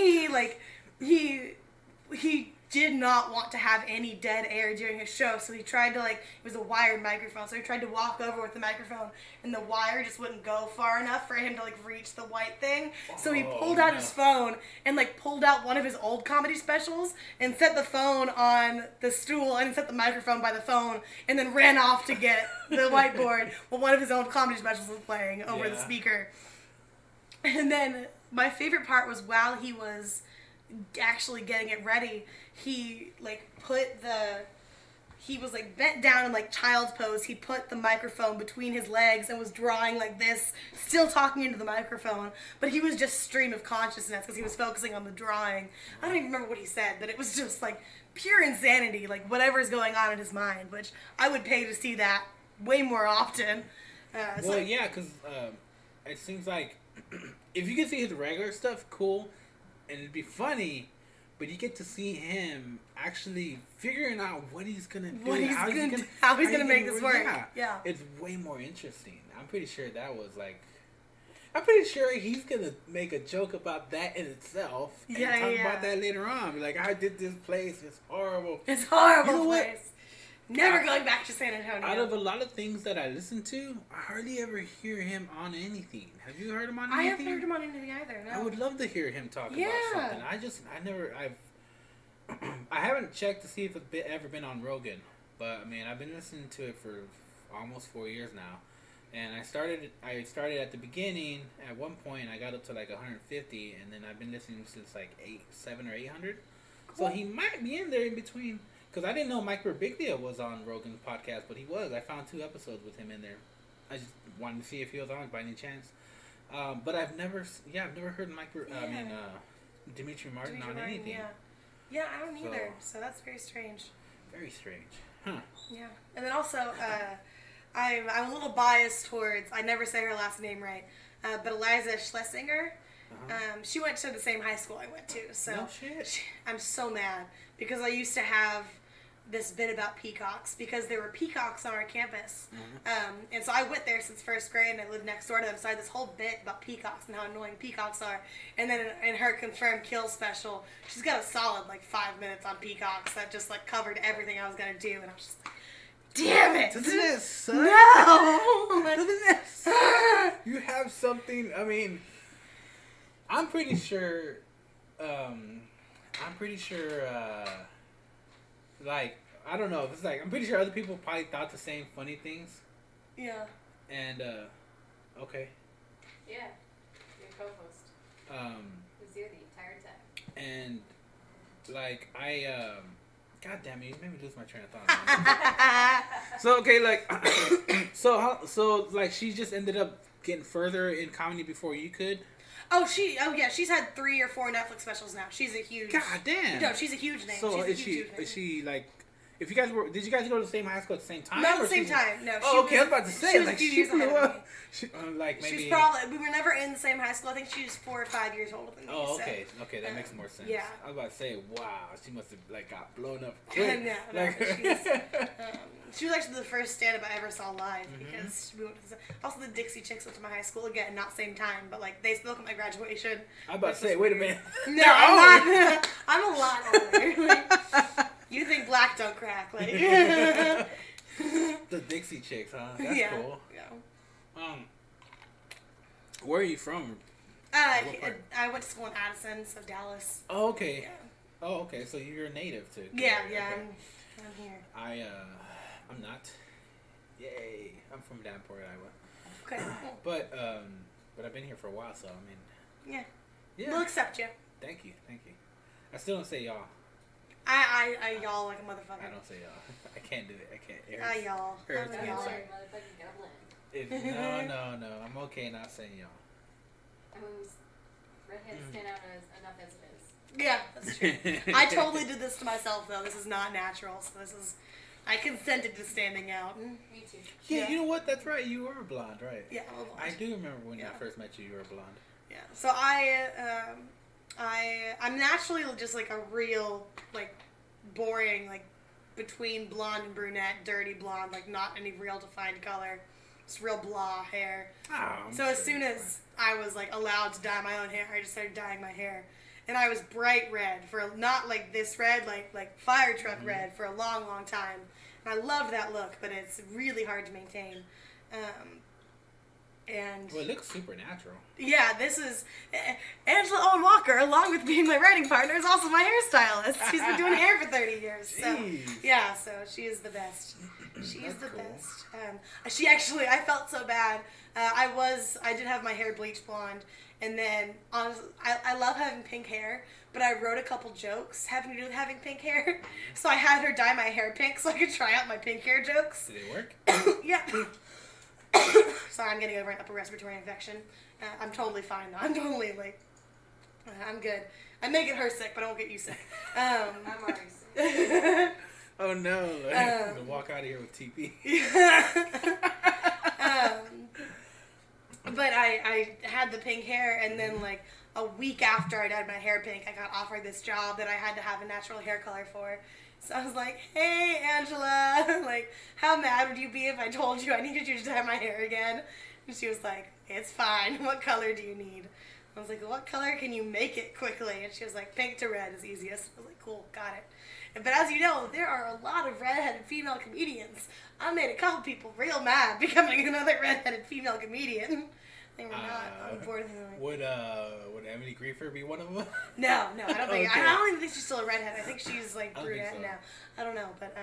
he did not want to have any dead air during his show, so he tried to it was a wired microphone, so he tried to walk over with the microphone, and the wire just wouldn't go far enough for him to reach the white thing. So he pulled out his phone and pulled out one of his old comedy specials and set the phone on the stool and set the microphone by the phone, and then ran off to get the whiteboard while one of his old comedy specials was playing over the speaker. And then my favorite part was while he was actually getting it ready, he put the he was like bent down in like child's pose. He put the microphone between his legs and was drawing like this, still talking into the microphone, but he was just stream of consciousness because he was focusing on the drawing. I don't even remember what he said, but it was just like pure insanity, like whatever's going on in his mind, which I would pay to see that way more often. Well, yeah, because it seems like if you could see his regular stuff, cool, and it'd be funny, but you get to see him actually figuring out what he's going to do, how he's going to make this work. Yeah. It's way more interesting. I'm pretty sure that was like... I'm pretty sure he's going to make a joke about that in itself and talk about that later on. Like, I did this place. It's horrible. It's horrible, you know, place. What? Never going back to San Antonio. Out of a lot of things that I listen to, I hardly ever hear him on anything. Have you heard him on anything? I haven't heard him on anything either, no. I would love to hear him talk about something. I haven't checked to see if it's ever been on Rogan. But, I mean, I've been listening to it for almost 4 years now. And I started at the beginning. At one point, I got up to like 150. And then I've been listening since like 700 or 800. Cool. So he might be in there in between. Because I didn't know Mike Birbiglia was on Rogan's podcast, but he was. I found 2 episodes with him in there. I just wanted to see if he was on by any chance. But I've never heard Demetri Martin on anything. Yeah, I don't either. So that's very strange. Very strange. Huh. Yeah. And then also, I'm a little biased towards, I never say her last name right, but Eliza Schlesinger. She went to the same high school I went to. So no shit. I'm so mad because I used to have this bit about peacocks because there were peacocks on our campus. Mm-hmm. And so I went there since first grade and I lived next door to them. So I had this whole bit about peacocks and how annoying peacocks are. And then in her Confirmed Kill special, she's got a solid like 5 minutes on peacocks that just like covered everything I was going to do. And I was just like, damn it! Doesn't it suck? No! Doesn't it suck? You have something, I mean... I'm pretty sure, like, I don't know. It's like, I'm pretty sure other people probably thought the same funny things. Yeah. And, okay. Yeah. Your co-host. Was here the entire time. And, like, God damn it, you made me lose my train of thought. So, okay, like, so, she just ended up getting further in comedy before you could. She's had 3 or 4 Netflix specials now. She's a huge... God damn. No, she's a huge name. So is she, if you guys were... Did you guys go to the same high school at the same time? Not at the same time, no. Oh, okay, I was about to say. She's probably... We were never in the same high school. I think she was 4 or 5 years older than me. Oh, okay. So. Okay, that makes more sense. Yeah. I was about to say, wow, she must have, like, got blown up quick. She was actually the first stand-up I ever saw live because we went to also the Dixie Chicks went to my high school again, not same time, but like they spoke at my graduation. I'm about to say, wait a minute. No, I'm not. I'm a lot older. Like, you think black don't crack, like the Dixie Chicks, huh? That's cool. Yeah. Where are you from? I went to school in Addison, so Dallas. Oh, okay. Yeah. Oh, okay. So you're a native too. Yeah, yeah. Okay. I'm here. I'm not. Yay. I'm from Davenport, Iowa. Okay, cool. But I've been here for a while, so I mean. Yeah. We'll accept you. Thank you. I still don't say y'all. I y'all like a motherfucker. I don't say y'all. I can't do it. I y'all. I'm y'all. Motherfucking goblin. No. I'm okay not saying y'all. I was redheads stand out as enough as it is. Yeah, that's true. I totally did this to myself though. This is not natural. So this is. I consented to standing out. Me too. Yeah, you know what? That's right. You were blonde, right? Yeah, I'm blonde. I do remember when I first met you. You were blonde. Yeah. So I'm naturally just like a real like boring like between blonde and brunette, dirty blonde, like not any real defined color, just real blah hair. Oh. So as soon as I was like allowed to dye my own hair, I just started dyeing my hair. And I was bright red for not like this red, like fire truck red for a long, long time. And I loved that look, but it's really hard to maintain. And well, it looks supernatural. Yeah, this is Angela Owen Walker. Walker, along with being my writing partner, is also my hairstylist. She's been doing hair for 30 years. So, yeah, so she is the best. She is the best. She actually, I felt so bad. I did have my hair bleached blonde, and then honestly, I love having pink hair, but I wrote a couple jokes having to do with having pink hair, so I had her dye my hair pink so I could try out my pink hair jokes. Did it work? Yeah. Sorry, I'm getting over an upper respiratory infection. I'm totally fine though. I'm totally like, I'm good. I may get her sick, but I won't get you sick. I'm already sick. Oh no! I'm gonna walk out of here with TP. Yeah. But I had the pink hair, and then like a week after I dyed my hair pink, I got offered this job that I had to have a natural hair color for. So I was like, hey, Angela, like, how mad would you be if I told you I needed you to dye my hair again? And she was like, it's fine. What color do you need? I was like, what color can you make it quickly? And she was like, pink to red is easiest. I was like, cool, got it. But as you know, there are a lot of redheaded female comedians. I made a couple people real mad becoming another redheaded female comedian. They were not on board with it. Would Emily Griefer be one of them? No, I don't think. Okay. I don't even think she's still a redhead. I think she's like brunette now. I don't know, but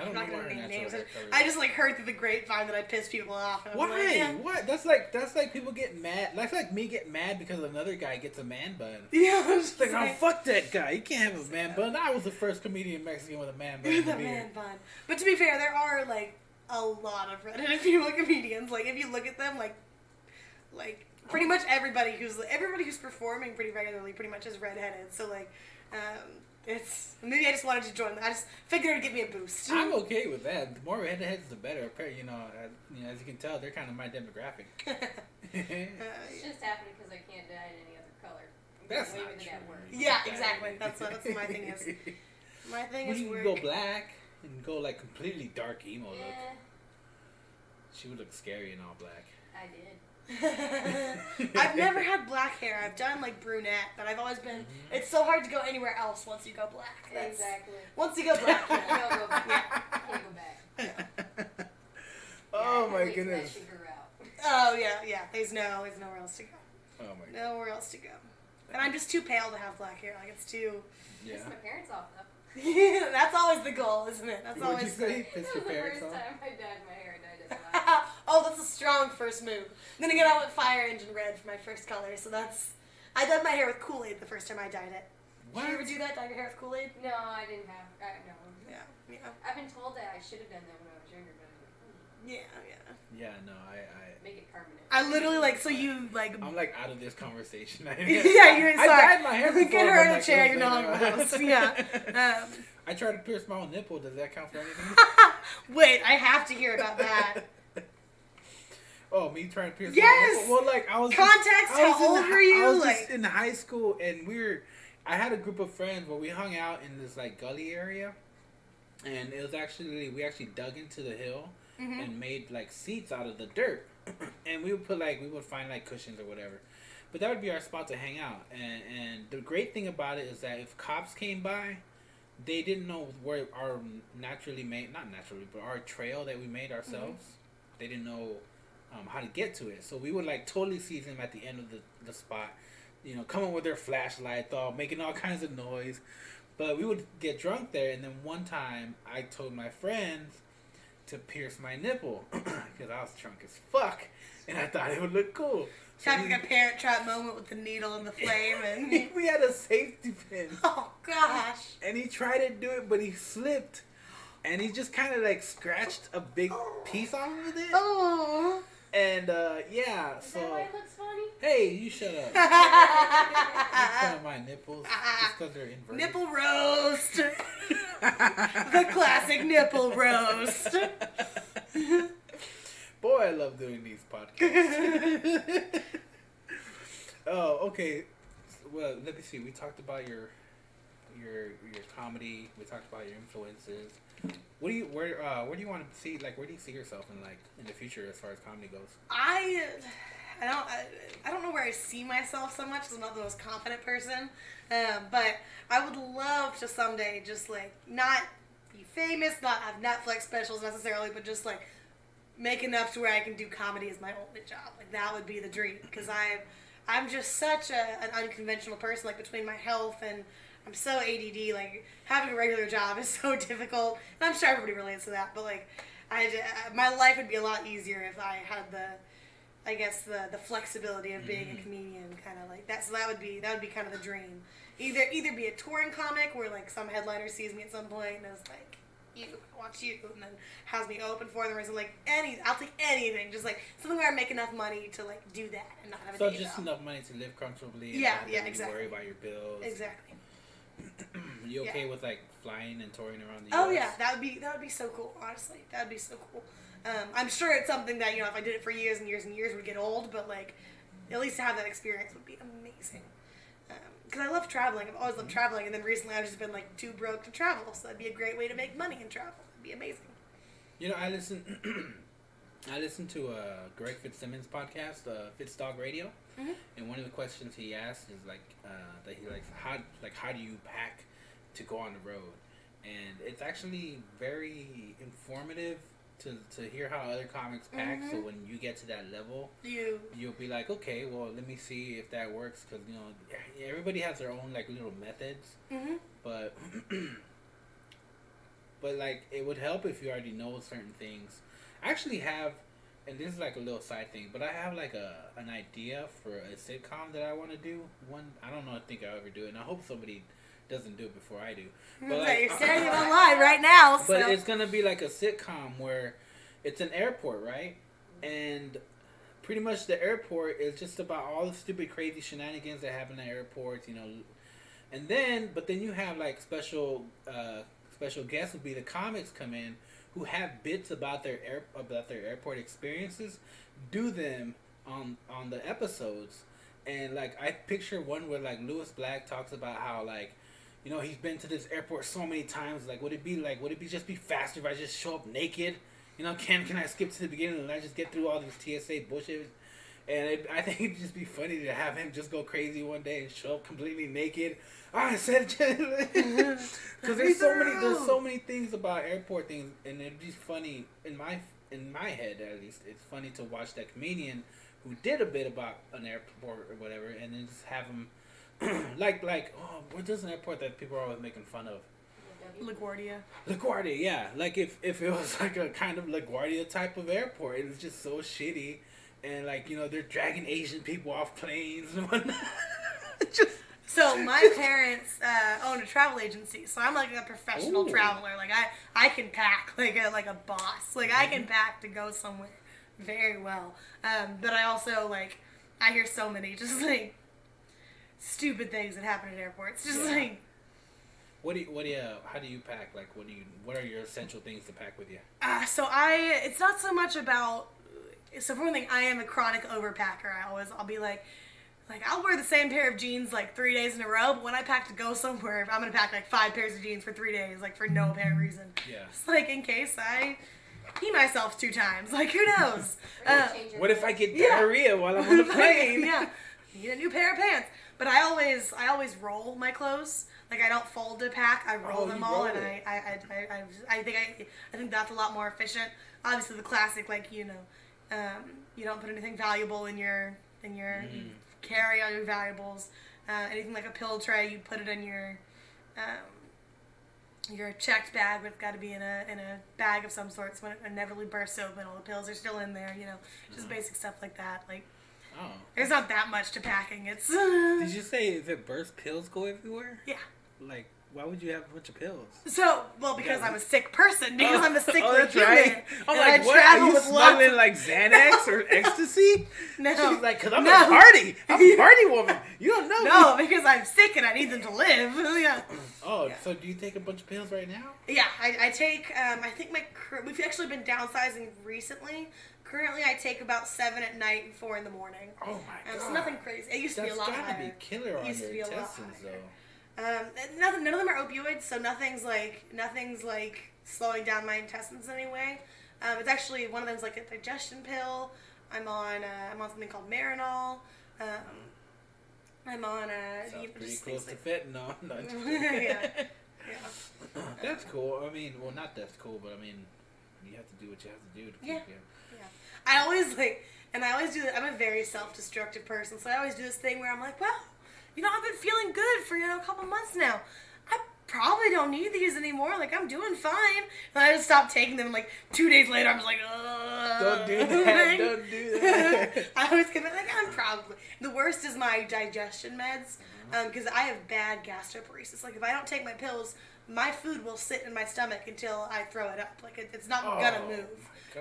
I'm not gonna name names. I just like heard through the grapevine that I pissed people off. And why? Like, yeah. What? That's like people get mad. That's like me get mad because another guy gets a man bun. Yeah, I'm just like, oh fuck that guy. He can't have a man bun. I was the first comedian Mexican with a man bun. With a man bun. But to be fair, there are like a lot of redheaded female comedians. Like if you look at them, like pretty much everybody who's performing pretty regularly, pretty much is redheaded. So like. It's maybe I just wanted to join. I just figured it'd give me a boost. I'm okay with that. The more redheads, the better. You know, as you can tell, they're kind of my demographic. It's just happening because I can't dye it any other color. That's not true. Yeah, exactly. That's what my thing is. My thing is weird. You can go black and go like completely dark emo look. She would look scary in all black. I did. I've never had black hair. I've done like brunette, but I've always been. Mm-hmm. It's so hard to go anywhere else once you go black. That's, exactly. Once you go black, you don't go back. Can't go back. Yeah. Oh my goodness. Oh yeah. There's nowhere else to go. Oh my. Nowhere else to go. And I'm just too pale to have black hair. Like it's too. Yeah. Piss my parents off though. Yeah, that's always the goal, isn't it? That's always. Would you say piss your parents off? That was the first time I dyed my hair. Oh, that's a strong first move. Then again, I went fire engine red for my first color, so that's... I dyed my hair with Kool-Aid the first time I dyed it. What? Did you ever do that, dye your hair with Kool-Aid? No, I didn't have... No. Yeah. I've been told that I should have done that when I was younger, but I was like, Yeah. Yeah, no, I... Make it permanent. I literally, like, so you, like... I'm, like, out of this conversation. Yeah, you're sorry. I dyed my hair before. Get her in a chair, you're not in the house. Yeah. I tried to pierce my own nipple. Does that count for anything? Wait, I have to hear about that. Oh, me trying to pierce my nipple? Well, like, I was... How old were you? I was like... just in high school, and I had a group of friends where we hung out in this, like, gully area. And it was actually... We actually dug into the hill and made, like, seats out of the dirt. And we would put, like... We would find, like, cushions or whatever. But that would be our spot to hang out. And the great thing about it is that if cops came by... They didn't know where our our trail that we made ourselves. Mm-hmm. They didn't know how to get to it. So we would like totally seize them at the end of the spot, you know, coming with their flashlights, making all kinds of noise. But we would get drunk there. And then one time I told my friends to pierce my nipple because I was drunk as fuck. And I thought it would look cool. Having a parent trap moment with the needle and the flame, and we had a safety pin. Oh gosh! And he tried to do it, but he slipped, and he just kind of like scratched a big piece off with it. Oh! And yeah, is so that why it looks funny? Hey, you shut up! That's of my nipples, just because they're inverted. Nipple roast. The classic nipple roast. Boy, I love doing these podcasts. Oh, okay. Well, let me see. We talked about your comedy. We talked about your influences. Where do you want to see? Like, where do you see yourself in the future as far as comedy goes? I don't know where I see myself so much. I'm not the most confident person, but I would love to someday just like not be famous, not have Netflix specials necessarily, but just like. Make enough to where I can do comedy as my only job. Like that would be the dream because I I'm just such an unconventional person, like between my health and I'm so ADD, like having a regular job is so difficult. And I'm sure everybody relates to that, but like my life would be a lot easier if I had the flexibility of being a comedian, kind of like that. So that would be kind of the dream. Either be a touring comic where like some headliner sees me at some point and is like, you, I want you, and then has me open for them, or something like I'll take anything, just like something where I make enough money to like do that and not have a day job. Enough money to live comfortably. Yeah, and not exactly. Worry about your bills. Exactly. Are you okay with like flying and touring around the US? Oh yeah, that would be so cool. Honestly, that'd be so cool. I'm sure it's something that, you know, if I did it for years and years and years, it would get old. But like, at least to have that experience would be amazing. Because I love traveling. I've always loved traveling. And then recently I've just been like too broke to travel. So that'd be a great way to make money and travel. It'd be amazing. You know, I listened to Greg Fitzsimmons' podcast, Fitz Dog Radio. Mm-hmm. And one of the questions he asked is like, that he likes, how do you pack to go on the road? And it's actually very informative to hear how other comics pack, so when you get to that level, you'll be like, okay, well, let me see if that works, because, you know, everybody has their own like little methods, but like it would help if you already know certain things. I actually have, and this is like a little side thing, but I have like an idea for a sitcom that I want to do. One, I don't know, I think I'll ever do it, and I hope somebody doesn't do it before I do. But like, you're saying it online right now. So. But it's going to be like a sitcom where it's an airport, right? And pretty much the airport is just about all the stupid, crazy shenanigans that happen at airports, you know. And then, but then you have like special guests would be the comics come in who have bits about their airport experiences, do them on the episodes. And like, I picture one where like Lewis Black talks about how like, you know, he's been to this airport so many times. Like, would it be just be faster if I just show up naked? You know, can I skip to the beginning and I just get through all this TSA bullshit? And I think it'd just be funny to have him just go crazy one day and show up completely naked. I said, because there's so many things about airport things, and it'd be funny in my head, at least. It's funny to watch that comedian who did a bit about an airport or whatever, and then just have them. like, oh, what is an airport that people are always making fun of? LaGuardia, yeah. Like, if it was like a kind of LaGuardia type of airport, it was just so shitty, and like, you know, they're dragging Asian people off planes and whatnot. So my parents own a travel agency, so I'm like a professional traveler. Like I can pack like a boss. Like I can pack to go somewhere very well. But I also like, I hear so many just like stupid things that happen at airports. Just like, how do you pack? Like, what are your essential things to pack with you? It's not so much about. So for one thing, I am a chronic overpacker. I'll be like I'll wear the same pair of jeans like 3 days in a row. But when I pack to go somewhere, I'm gonna pack like 5 pairs of jeans for 3 days, like for no apparent reason. Yeah. Just like in case I pee myself 2 times. Like, who knows? What if I get diarrhea while I'm on the plane? Yeah. Need a new pair of pants. But I always roll my clothes. Like, I don't fold a pack. I roll them all, and I think that's a lot more efficient. Obviously, the classic, like, you know, you don't put anything valuable in your you carry all your valuables. Anything like a pill tray, you put it in your checked bag. That's got to be in a bag of some sort. So when it inevitably bursts open, all the pills are still in there. You know, just basic stuff like that. Like. Oh. There's not that much to packing. It's. Did you say if it bursts, pills go everywhere? Yeah. Like, why would you have a bunch of pills? So, well, because I'm a sick person. Because I'm a sick human. Right. I'm like, what? Are you smuggling like Xanax or ecstasy? No. She's like, because I'm a party. I'm a party woman. You don't know me. No, because I'm sick and I need them to live. Yeah. So do you take a bunch of pills right now? Yeah, I take, I think we've actually been downsizing recently. Currently, I take about 7 at night and 4 in the morning. Oh, my God. It's nothing crazy. It used to be a lot higher. That's got to be killer on your intestines, though. None of them are opioids, so nothing's like slowing down my intestines in any way. It's actually, one of them's like a digestion pill. I'm on something called Marinol. I'm on a... Sounds pretty close to fentanyl. No, yeah. That's cool. I mean, well, not that's cool, but I mean... and you have to do what you have to do to keep you. Yeah. I always like, and I always do that. I'm a very self-destructive person, so I always do this thing where I'm like, well, you know, I've been feeling good for, you know, a couple months now. I probably don't need these anymore. Like, I'm doing fine. And I just stopped taking them. Like, 2 days later, I was like, don't do that. Don't do that. I always get like, I'm probably. The worst is my digestion meds, because I have bad gastroparesis. Like, if I don't take my pills, my food will sit in my stomach until I throw it up. Like, it's not gonna move.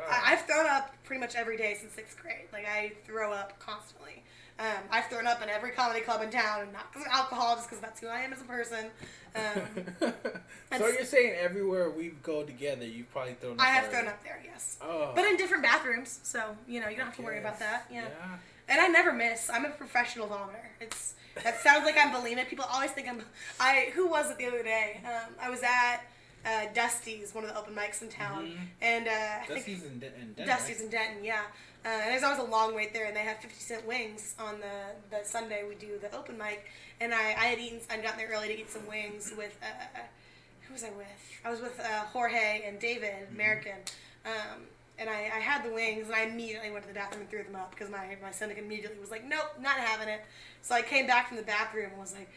I've thrown up pretty much every day since 6th grade. Like, I throw up constantly. I've thrown up in every comedy club in town, and not because of alcohol, just because that's who I am as a person. So you're saying everywhere we go together, you've probably thrown up? I have thrown up there, yes. Oh. But in different bathrooms, so, you know, you don't have to worry about that. Yeah. And I never miss. I'm a professional vomiter. It's, that sounds like I'm bulimic. People always think I'm, who was it the other day? I was at Dusty's, one of the open mics in town. And Dusty's in Denton, yeah. And there's always a long wait there, and they have 50-cent wings on the Sunday we do the open mic. And I had eaten, I'd gotten there early to eat some wings with, who was I with? I was with Jorge and David, American. And I had the wings, and I immediately went to the bathroom and threw them up, because my stomach immediately was like, nope, not having it. So I came back from the bathroom and was like,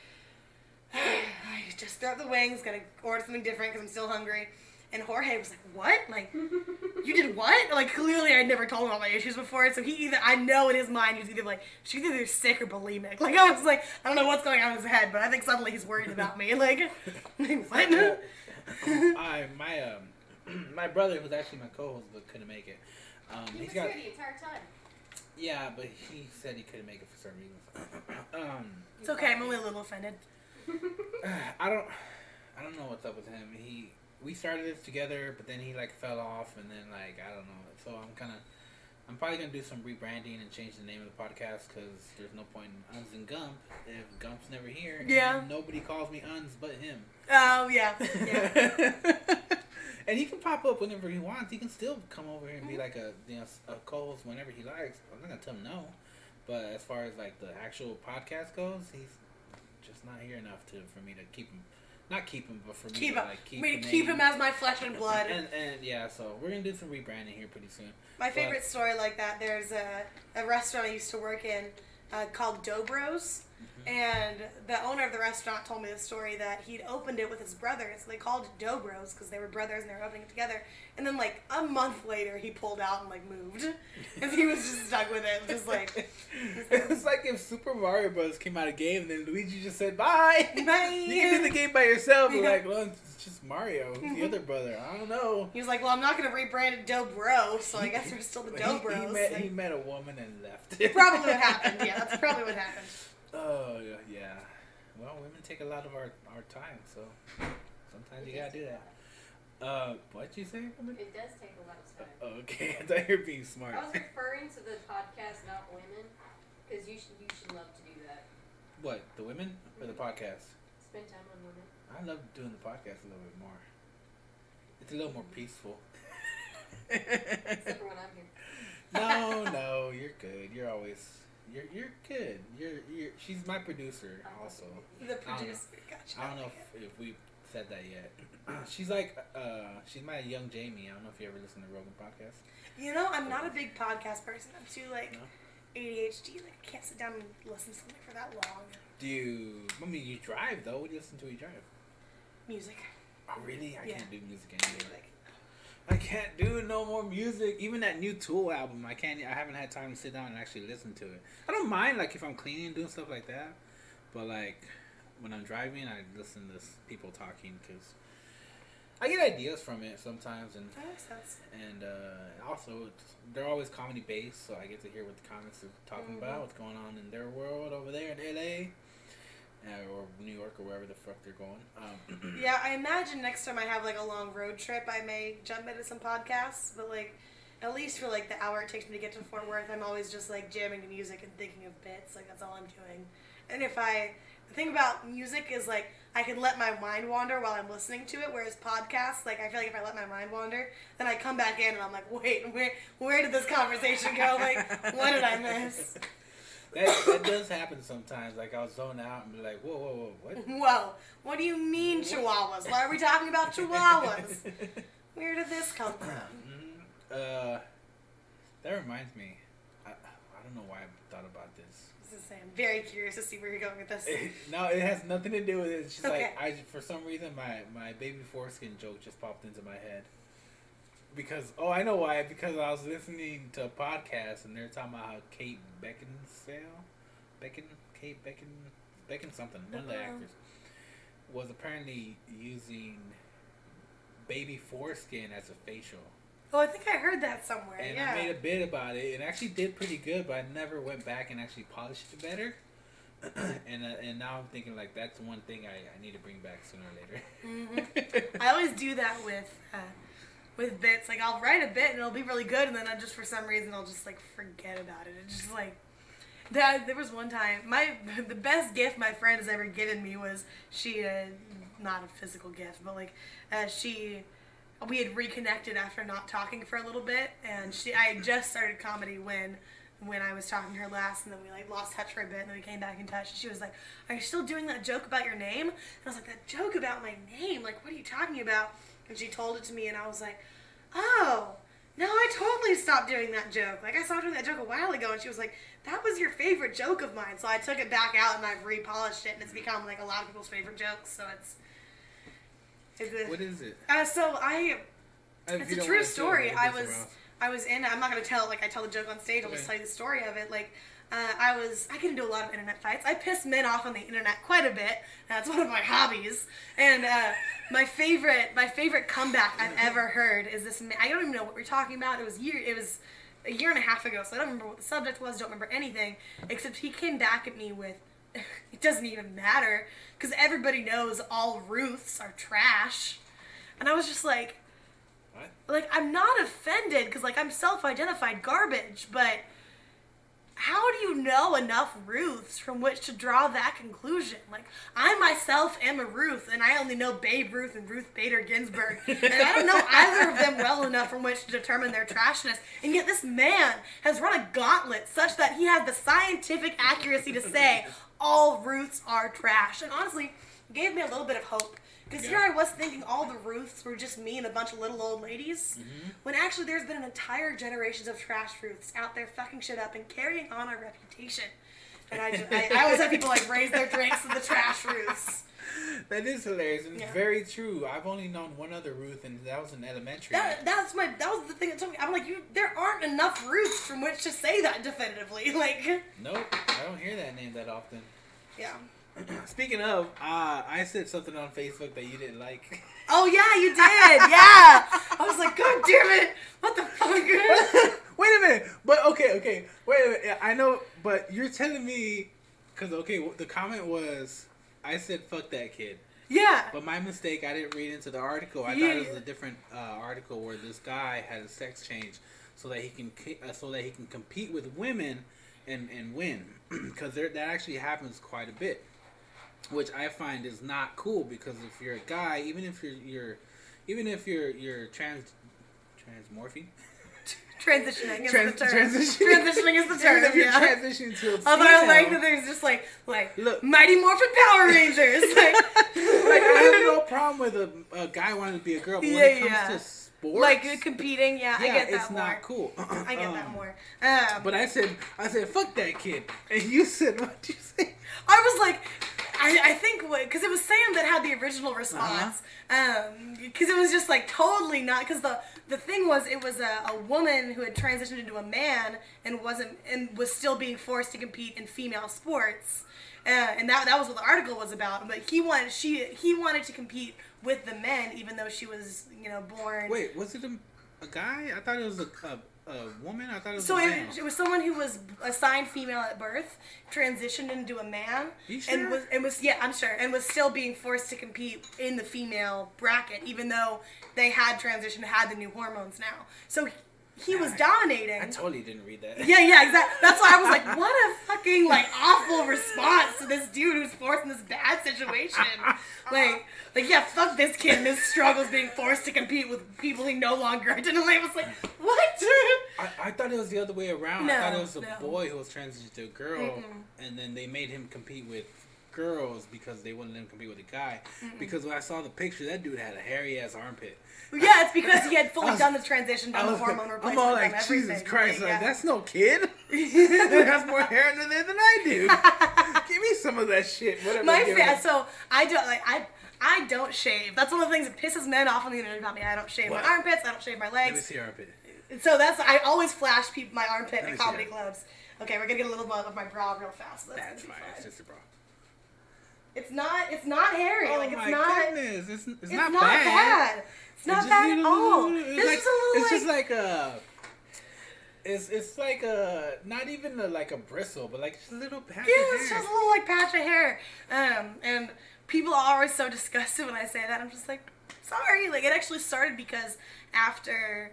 I just threw up the wings, gotta order something different because I'm still hungry. And Jorge was like, what? Like, you did what? Like, clearly I'd never told him all my issues before. So he either, I know in his mind, he was either like, she's either sick or bulimic. Like, I was like, I don't know what's going on in his head, but I think suddenly he's worried about me. Like what? My brother, who's actually my co-host, but couldn't make it. He was here the entire time. Yeah, but he said he couldn't make it for some reason. It's okay. I'm only a little offended. I don't know what's up with him. We started this together, but then he like fell off, and then like I don't know. So I'm probably gonna do some rebranding and change the name of the podcast, because there's no point in Uns and Gump if Gump's never here. And nobody calls me Uns but him. Oh yeah. And he can pop up whenever he wants. He can still come over here and be like a co-host whenever he likes. I'm not gonna tell him no. But as far as like the actual podcast goes, he's just not here enough for me to keep him. Not keep him, but for me to keep him as my flesh and blood. and yeah, so we're gonna do some rebranding here pretty soon. My favorite story like that. There's a restaurant I used to work in called Dobros. And the owner of the restaurant told me the story that he'd opened it with his brother, and so they called it Dobros because they were brothers and they were opening it together. And then, like, a month later, he pulled out and, like, moved. And he was just stuck with it. Just like... It's like if Super Mario Bros. Came out of game and then Luigi just said, bye! Bye! You can do the game by yourself. But, like, well, it's just Mario. Who's the other brother? I don't know. He was like, well, I'm not going to rebrand it Dobro, so I guess we're still the Dobros. He met a woman and left. Probably what happened. Yeah, that's probably what happened. Oh, yeah. Well, women take a lot of our time, so sometimes you gotta do that. What'd you say? It does take a lot of time. Okay, I thought you were being smart. I was referring to the podcast, not women, because you should love to do that. What, the women or the podcast? Spend time on women. I love doing the podcast a little bit more. It's a little more peaceful. Except for when I'm here. No, you're good. You're always... You're good. You're she's my producer also. The producer, gotcha. I don't know if we said that yet. She's like she's my young Jamie. I don't know if you ever listen to Rogan podcast. You know, I'm not a big podcast person. I'm too ADHD. Like I can't sit down and listen to something for that long. Dude, I mean you drive though. What do you listen to when you drive? Music. Oh really? I can't do music anymore. Music. I can't do no more music. Even that new Tool album, I haven't had time to sit down and actually listen to it. I don't mind, like, if I'm cleaning and doing stuff like that. But, like, when I'm driving, I listen to people talking because I get ideas from it sometimes. And, that makes sense. And also, they're always comedy-based, so I get to hear what the comics are talking about, what's going on in their world over there in L.A., or New York or wherever the fuck they're going. Yeah, I imagine next time I have, like, a long road trip, I may jump into some podcasts. But, like, at least for, like, the hour it takes me to get to Fort Worth, I'm always just, like, jamming to music and thinking of bits. Like, that's all I'm doing. And the thing about music is, like, I can let my mind wander while I'm listening to it, whereas podcasts, like, I feel like if I let my mind wander, then I come back in and I'm like, wait, where did this conversation go? Like, what did I miss? That does happen sometimes. Like, I'll zone out and be like, whoa, what? Whoa, what do you mean chihuahuas? Why are we talking about chihuahuas? Where did this come from? That reminds me. I don't know why I thought about this. This is, I'm very curious to see where you're going with this. No, it has nothing to do with it. It's just okay. Like, for some reason, my baby foreskin joke just popped into my head. Because, oh, I know why. Because I was listening to a podcast, and they're talking about how Kate Beckinsale, Kate Beckinsale, one of the actors, was apparently using baby foreskin as a facial. Oh, I think I heard that somewhere. And yeah. I made a bit about it. It actually did pretty good, but I never went back and actually polished it better. And now I'm thinking, like, that's one thing I need to bring back sooner or later. Mm-hmm. I always do that with bits. Like, I'll write a bit and it'll be really good, and then I just, for some reason, I'll just, like, forget about it. It's just like, there was one time, the best gift my friend has ever given me was she, not a physical gift, but, like, we had reconnected after not talking for a little bit, and I had just started comedy when I was talking to her last, and then we like lost touch for a bit, and then we came back in touch, and she was like, "Are you still doing that joke about your name?" And I was like, "That joke about my name? Like, what are you talking about?" And she told it to me, and I was like, "Oh, no, I totally stopped doing that joke. Like, I stopped doing that joke a while ago." And she was like, "That was your favorite joke of mine." So I took it back out, and I've repolished it, and it's become like a lot of people's favorite jokes, so it's... What is it? It's a true story. I was in. I'm not gonna tell I tell the joke on stage. Okay. I'll just tell you the story of it. I get into a lot of internet fights. I piss men off on the internet quite a bit. That's one of my hobbies. And my favorite comeback I've ever heard is this. I don't even know what we're talking about. It was a year and a half ago, so I don't remember what the subject was. Don't remember anything except he came back at me with, "It doesn't even matter, because everybody knows all Ruths are trash." And I was just like, what? Like, I'm not offended, because, like, I'm self-identified garbage, but how do you know enough Ruths from which to draw that conclusion? Like, I myself am a Ruth, and I only know Babe Ruth and Ruth Bader Ginsburg, and I don't know either of them well enough from which to determine their trashness, and yet this man has run a gauntlet such that he has the scientific accuracy to say all Ruths are trash. And honestly, gave me a little bit of hope, because here I was thinking all the Ruths were just me and a bunch of little old ladies, when actually there's been an entire generation of trash Ruths out there fucking shit up and carrying on our reputation. And I always have people like raise their drinks to the trash Ruths. That is hilarious, and very true. I've only known one other Ruth, and that was in elementary. That was the thing that took me. I'm like, there aren't enough Ruths from which to say that definitively. Like, nope, I don't hear that name that often. Yeah. Speaking of, I said something on Facebook that you didn't like. Oh yeah, you did. Yeah, I was like, God damn it! What the fuck? Wait a minute. But okay. Wait a minute. I know, but you're telling me, because the comment was, I said, "Fuck that kid." Yeah. But my mistake, I didn't read into the article. I thought it was a different article where this guy had a sex change so that he can compete with women and win, because that actually happens quite a bit, which I find is not cool. Because if you're a guy, even if you're transmorphine. Transitioning is the term. Even if you're transitioning to a female. Although I like that there's just like look, Mighty Morphin Power Rangers. Like I have no problem with a guy wanting to be a girl, but when it comes to sports, like competing, I get that. It's more. Not cool. I get that more. But I said, "Fuck that kid," and you said, "What'd you say?" I was like, I think, because it was Sam that had the original response, because it was just like totally not, because the thing was, it was a woman who had transitioned into a man and was still being forced to compete in female sports, and that was what the article was about. But he wanted to compete with the men, even though she was born. Wait, was it a guy? I thought it was a woman? I thought it was a man. So it was someone who was assigned female at birth, transitioned into a man. You sure? And was I'm sure, and was still being forced to compete in the female bracket, even though they had transitioned, had the new hormones now. So he was dominating. I totally didn't read that. Yeah, exactly. That's why I was like, what a fucking awful response to this dude who's forced in this bad situation. Fuck this kid and his struggles being forced to compete with people he no longer identifies. I was like, what? I thought it was the other way around. No, I thought it was a boy who was transitioned to a girl, and then they made him compete with girls because they wouldn't let him compete with a guy. Mm-mm. Because when I saw the picture, that dude had a hairy ass armpit. Well, yeah, it's because he had fully done the transition, done the hormone replacement. I'm all like, Jesus Christ, like, yeah. That's no kid. That's more hair under there than I do. Give me some of that shit. Whatever. My fat, so I don't like I don't shave. That's one of the things that pisses men off on the internet about me. I don't shave my armpits. I don't shave my legs. Let me see your armpit. So that's I always flash people my armpit at comedy clubs. Okay, we're gonna get a little bit of my bra real fast. That's fine. It's just a bra. It's not hairy. Oh like, it's my not, goodness! It's not bad. It's not bad at all. It's just like a. It's like a not even a, like a bristle, but like just a little patch. Yeah, it's just a little like patch of hair. And people are always so disgusted when I say that. I'm just like, sorry. Like it actually started because after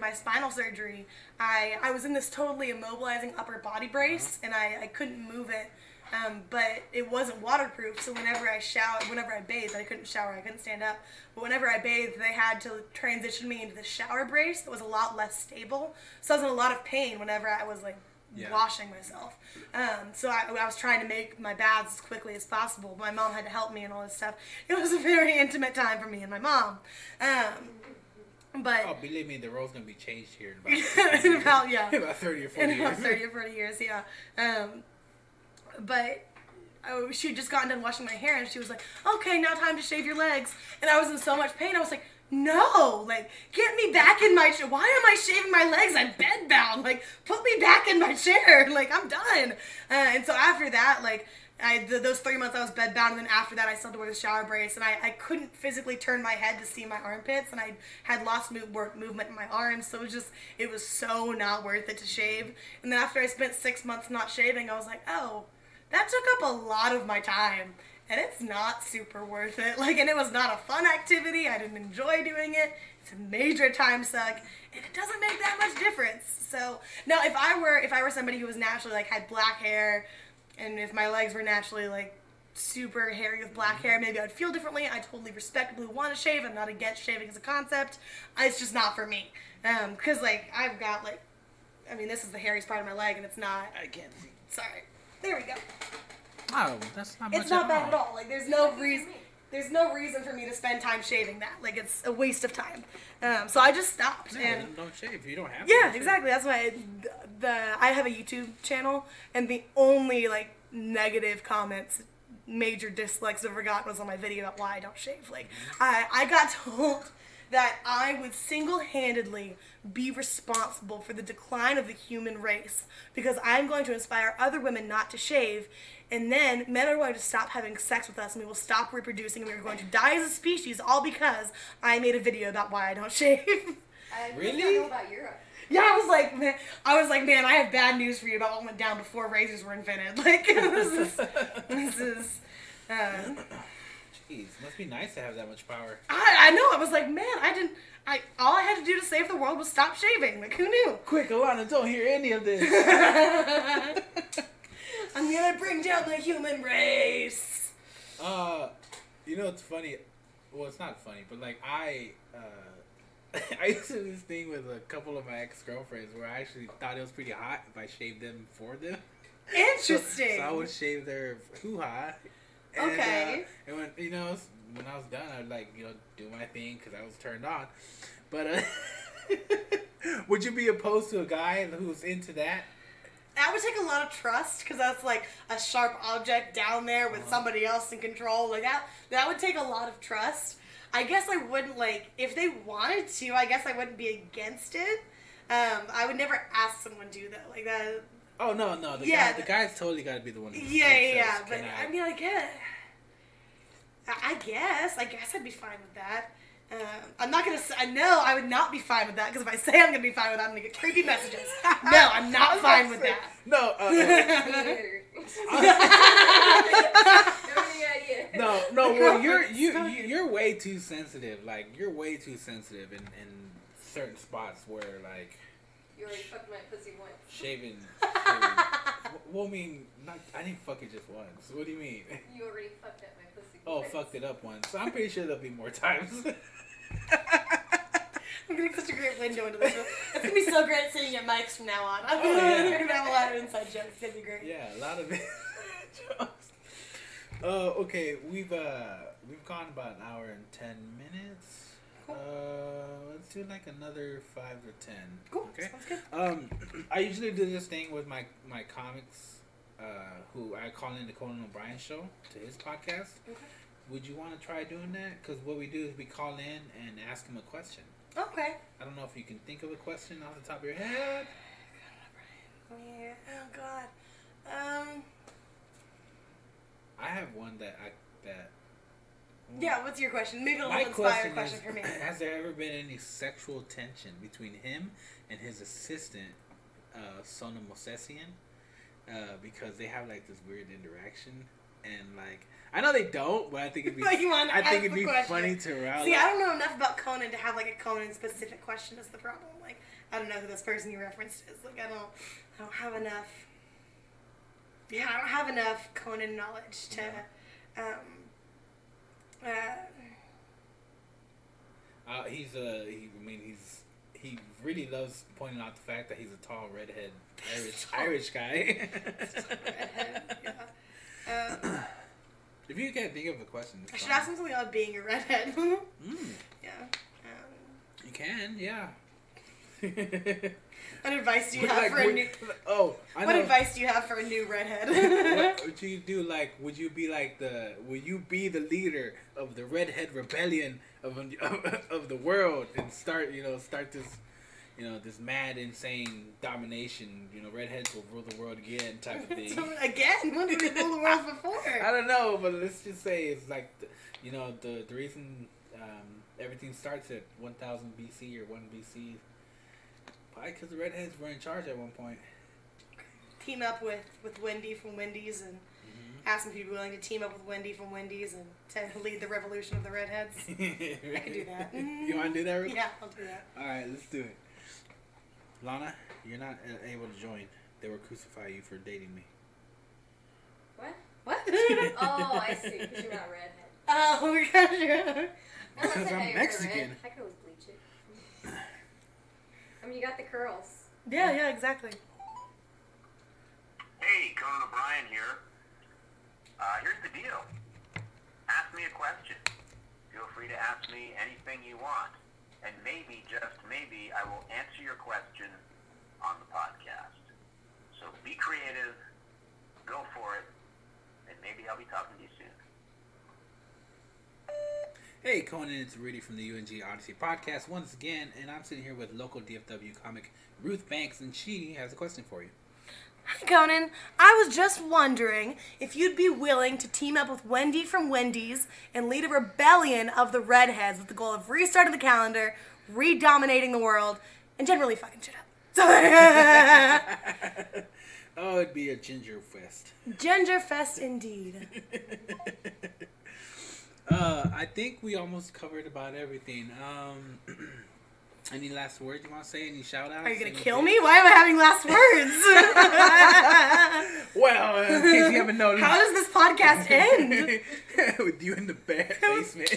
my spinal surgery, I was in this totally immobilizing upper body brace, and I couldn't move it. But it wasn't waterproof, so whenever I bathed, I couldn't shower, I couldn't stand up. But whenever I bathed, they had to transition me into the shower brace that was a lot less stable. So I was in a lot of pain whenever I was like washing myself. So I was trying to make my baths as quickly as possible. My mom had to help me and all this stuff. It was a very intimate time for me and my mom. But believe me, the role's gonna be changed here in about about 30 or 40 years. About 30 or 40 years, yeah. But she had just gotten done washing my hair, and she was like, okay, now time to shave your legs. And I was in so much pain. I was like, no, like, get me back in my chair. Why am I shaving my legs? I'm bedbound. Like, put me back in my chair. Like, I'm done. And so after that, like, those 3 months I was bedbound, and then after that I still had to wear the shower brace, and I couldn't physically turn my head to see my armpits, and I had lost movement in my arms, so it was so not worth it to shave. And then after I spent 6 months not shaving, I was like, oh, that took up a lot of my time, and it's not super worth it. Like, and it was not a fun activity. I didn't enjoy doing it. It's a major time suck, and it doesn't make that much difference. So now, if I were somebody who was naturally like had black hair, and if my legs were naturally like super hairy with black hair, maybe I'd feel differently. I totally respectably want to shave. I'm not against shaving as a concept. It's just not for me. Cause like I've got like, I mean, this is the hairiest part of my leg, and it's not. I can't see. Sorry. There we go. Oh, that's not much. It's not bad at all. Like there's no reason for me to spend time shaving that. Like it's a waste of time. So I just stopped. No, and don't shave. You don't have to. Yeah, exactly. That's why I have a YouTube channel, and the only like negative comments, major dislikes I've ever gotten was on my video about why I don't shave. Like I got told that I would single-handedly be responsible for the decline of the human race because I'm going to inspire other women not to shave, and then men are going to stop having sex with us, and we will stop reproducing, and we are going to die as a species, all because I made a video about why I don't shave. Really? I don't know about Europe. Yeah, I was like, man, I have bad news for you about what went down before razors were invented. Like, this is. Jeez, must be nice to have that much power. I know. I was like, man, all I had to do to save the world was stop shaving. Like, who knew? Quick, Alana, don't hear any of this. I'm gonna bring down the human race. You know, it's funny. Well, it's not funny, but like I used to do this thing with a couple of my ex-girlfriends where I actually thought it was pretty hot if I shaved them for them. Interesting. So I would shave their hoo-ha. And, okay. And when I was done, I would do my thing because I was turned on. But would you be opposed to a guy who's into that? I would take a lot of trust because that's like a sharp object down there with somebody else in control. Like that would take a lot of trust. I guess I wouldn't, like, if they wanted to, I guess I wouldn't be against it. I would never ask someone to do that. Like that. Oh, no. The guy's totally got to be the one. Yeah. But, I mean, I guess I'd be fine with that. I'm not going to... I know I would not be fine with that, because if I say I'm going to be fine with that, I'm going to get creepy messages. No, I'm not fine with that. No, No, well, you're way too sensitive. Like, you're way too sensitive in certain spots where, like... You already fucked my pussy once. Shaving. Well, I mean, I didn't fuck it just once. What do you mean? You already fucked up my pussy. Oh, fucked it up once. So I'm pretty sure there'll be more times. I'm getting such a great window into this. It's going to be so great sitting at mics from now on. I'm going to have a lot of inside jokes. It's going to be great. Yeah, a lot of inside jokes. Okay, we've gone about an hour and 10 minutes. Cool. Let's do like another 5 or 10. Cool. Okay. Sounds good. I usually do this thing with my comics, who I call in the Conan O'Brien show to his podcast. Okay. Would you want to try doing that? Because what we do is we call in and ask him a question. Okay. I don't know if you can think of a question off the top of your head. Yeah. Oh God. I have one that Yeah, what's your question? Maybe a little inspired question for me. Has there ever been any sexual tension between him and his assistant, Sona Mosesian? Because they have like this weird interaction, and like I know they don't, but I think it'd be funny to route. See, I don't know enough about Conan to have like a Conan specific question. Is the problem? Like I don't know who this person you referenced is. Like I don't have enough. Yeah, I don't have enough Conan knowledge to. Yeah. He really loves pointing out the fact that he's a tall redhead Irish guy. Redhead, yeah. If you can't think of a question, I should ask him something about being a redhead. Mm. Yeah. You can, yeah. What advice do you have for a new? Oh, what advice do you have for a new redhead? What would you do? Like, would you be like the leader of the redhead rebellion of the world and start this, this mad insane domination? Redheads will rule the world again, type of thing. Again, when did they rule the world before? I don't know, but let's just say it's like, the reason everything starts at 1000 BC or 1 BC. Probably because the redheads were in charge at one point. Team up with Wendy from Wendy's and ask them if you'd be willing to team up with Wendy from Wendy's and to lead the revolution of the redheads. I could do that. You want to do that? Ruth? Yeah, I'll do that. All right, let's do it. Lana, you're not able to join. They will crucify you for dating me. What? What? Oh, I see. Because you're not redhead. Oh, my gosh. Because I'm Mexican. I could always bleach it. I mean, you got the curls. Yeah, exactly. Hey, Conan O'Brien here. Here's the deal. Ask me a question. Feel free to ask me anything you want. And maybe, just maybe, I will answer your question on the podcast. So be creative. Go for it. And maybe I'll be talking to you soon. Hey, Conan, it's Rudy from the UNG Odyssey podcast once again, and I'm sitting here with local DFW comic Ruth Banks, and she has a question for you. Hi, Conan. I was just wondering if you'd be willing to team up with Wendy from Wendy's and lead a rebellion of the redheads with the goal of restarting the calendar, redominating the world, and generally fucking shit up. Oh, it'd be a ginger fest. Ginger fest indeed. I think we almost covered about everything. Any last words you want to say? Any shout outs? Are you going to kill me? Why am I having last words? Well, in case you haven't noticed. How does this podcast end? With you in the basement.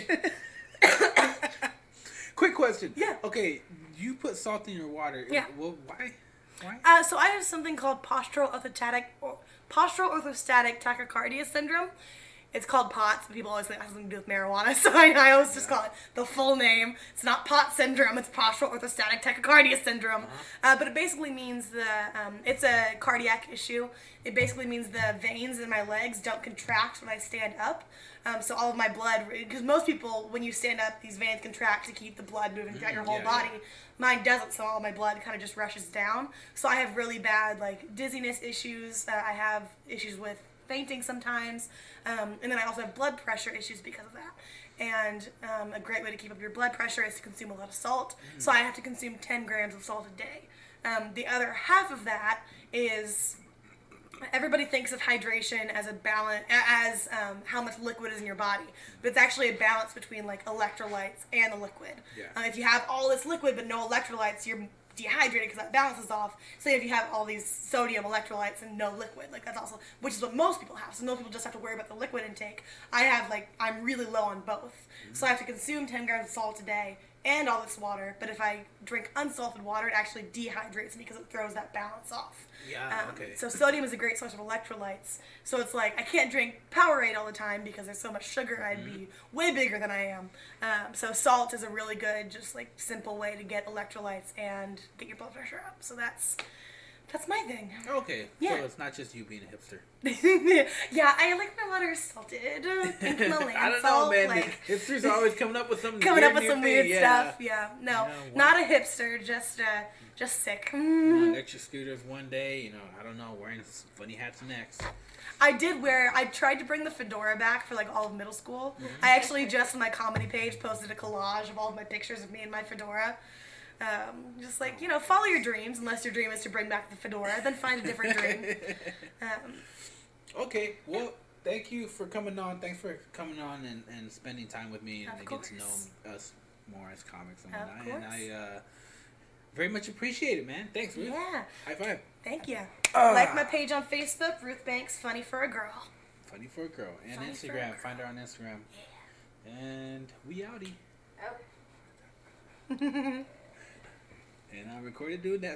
Quick question. Yeah. Okay, you put salt in your water. Yeah. Well, why? Why? So I have something called Postural Orthostatic Tachycardia Syndrome. It's called POTS, but people always think it has something to do with marijuana, so I always just call it the full name. It's not POTS syndrome, it's Postural Orthostatic Tachycardia Syndrome. But it basically means it's a cardiac issue. It basically means the veins in my legs don't contract when I stand up. So all of my blood, because most people, when you stand up, these veins contract to keep the blood moving throughout your whole body. Yeah. Mine doesn't, so all my blood kind of just rushes down. So I have really bad, dizziness issues. I have issues with fainting sometimes, and then I also have blood pressure issues because of that. And a great way to keep up your blood pressure is to consume a lot of salt. So I have to consume 10 grams of salt a day. The other half of that is everybody thinks of hydration as a balance, as how much liquid is in your body, but it's actually a balance between electrolytes and the liquid. If you have all this liquid but no electrolytes, you're dehydrated because that balance is off. So if you have all these sodium electrolytes and no liquid, that's also, which is what most people have. So most people just have to worry about the liquid intake. I have I'm really low on both. So I have to consume 10 grams of salt a day and all this water, but if I drink unsalted water, it actually dehydrates me because it throws that balance off. Yeah, okay. So sodium is a great source of electrolytes. So it's like I can't drink Powerade all the time because there's so much sugar, I'd be way bigger than I am. So salt is a really good, just like simple way to get electrolytes and get your blood pressure up. So that's my thing. Okay. Yeah. So it's not just you being a hipster. Yeah, I like my water salted. Pink Himalayan salt. I don't know, man. Like, hipsters are always coming up with some weird stuff. Yeah. No, not a hipster. Just sick. Extra scooters one day. You know, I don't know. Wearing some funny hats next. I tried to bring the fedora back for like all of middle school. Mm-hmm. I actually just on my comedy page posted a collage of all of my pictures of me in my fedora. Just like, you know, follow your dreams. Unless your dream is to bring back the fedora, then find a different dream. Okay, well, thank you for coming on. Thanks for coming on and spending time with me and get to know us more as comics and whatnot. And I very much appreciate it, man. Thanks, Ruth. Yeah. High five. Thank you. Like my page on Facebook, Ruth Banks, Funny for a Girl. Funny for a Girl. And Funny Instagram. Girl. Find her on Instagram. Yeah. And we outie. Oh. And I recorded doing that.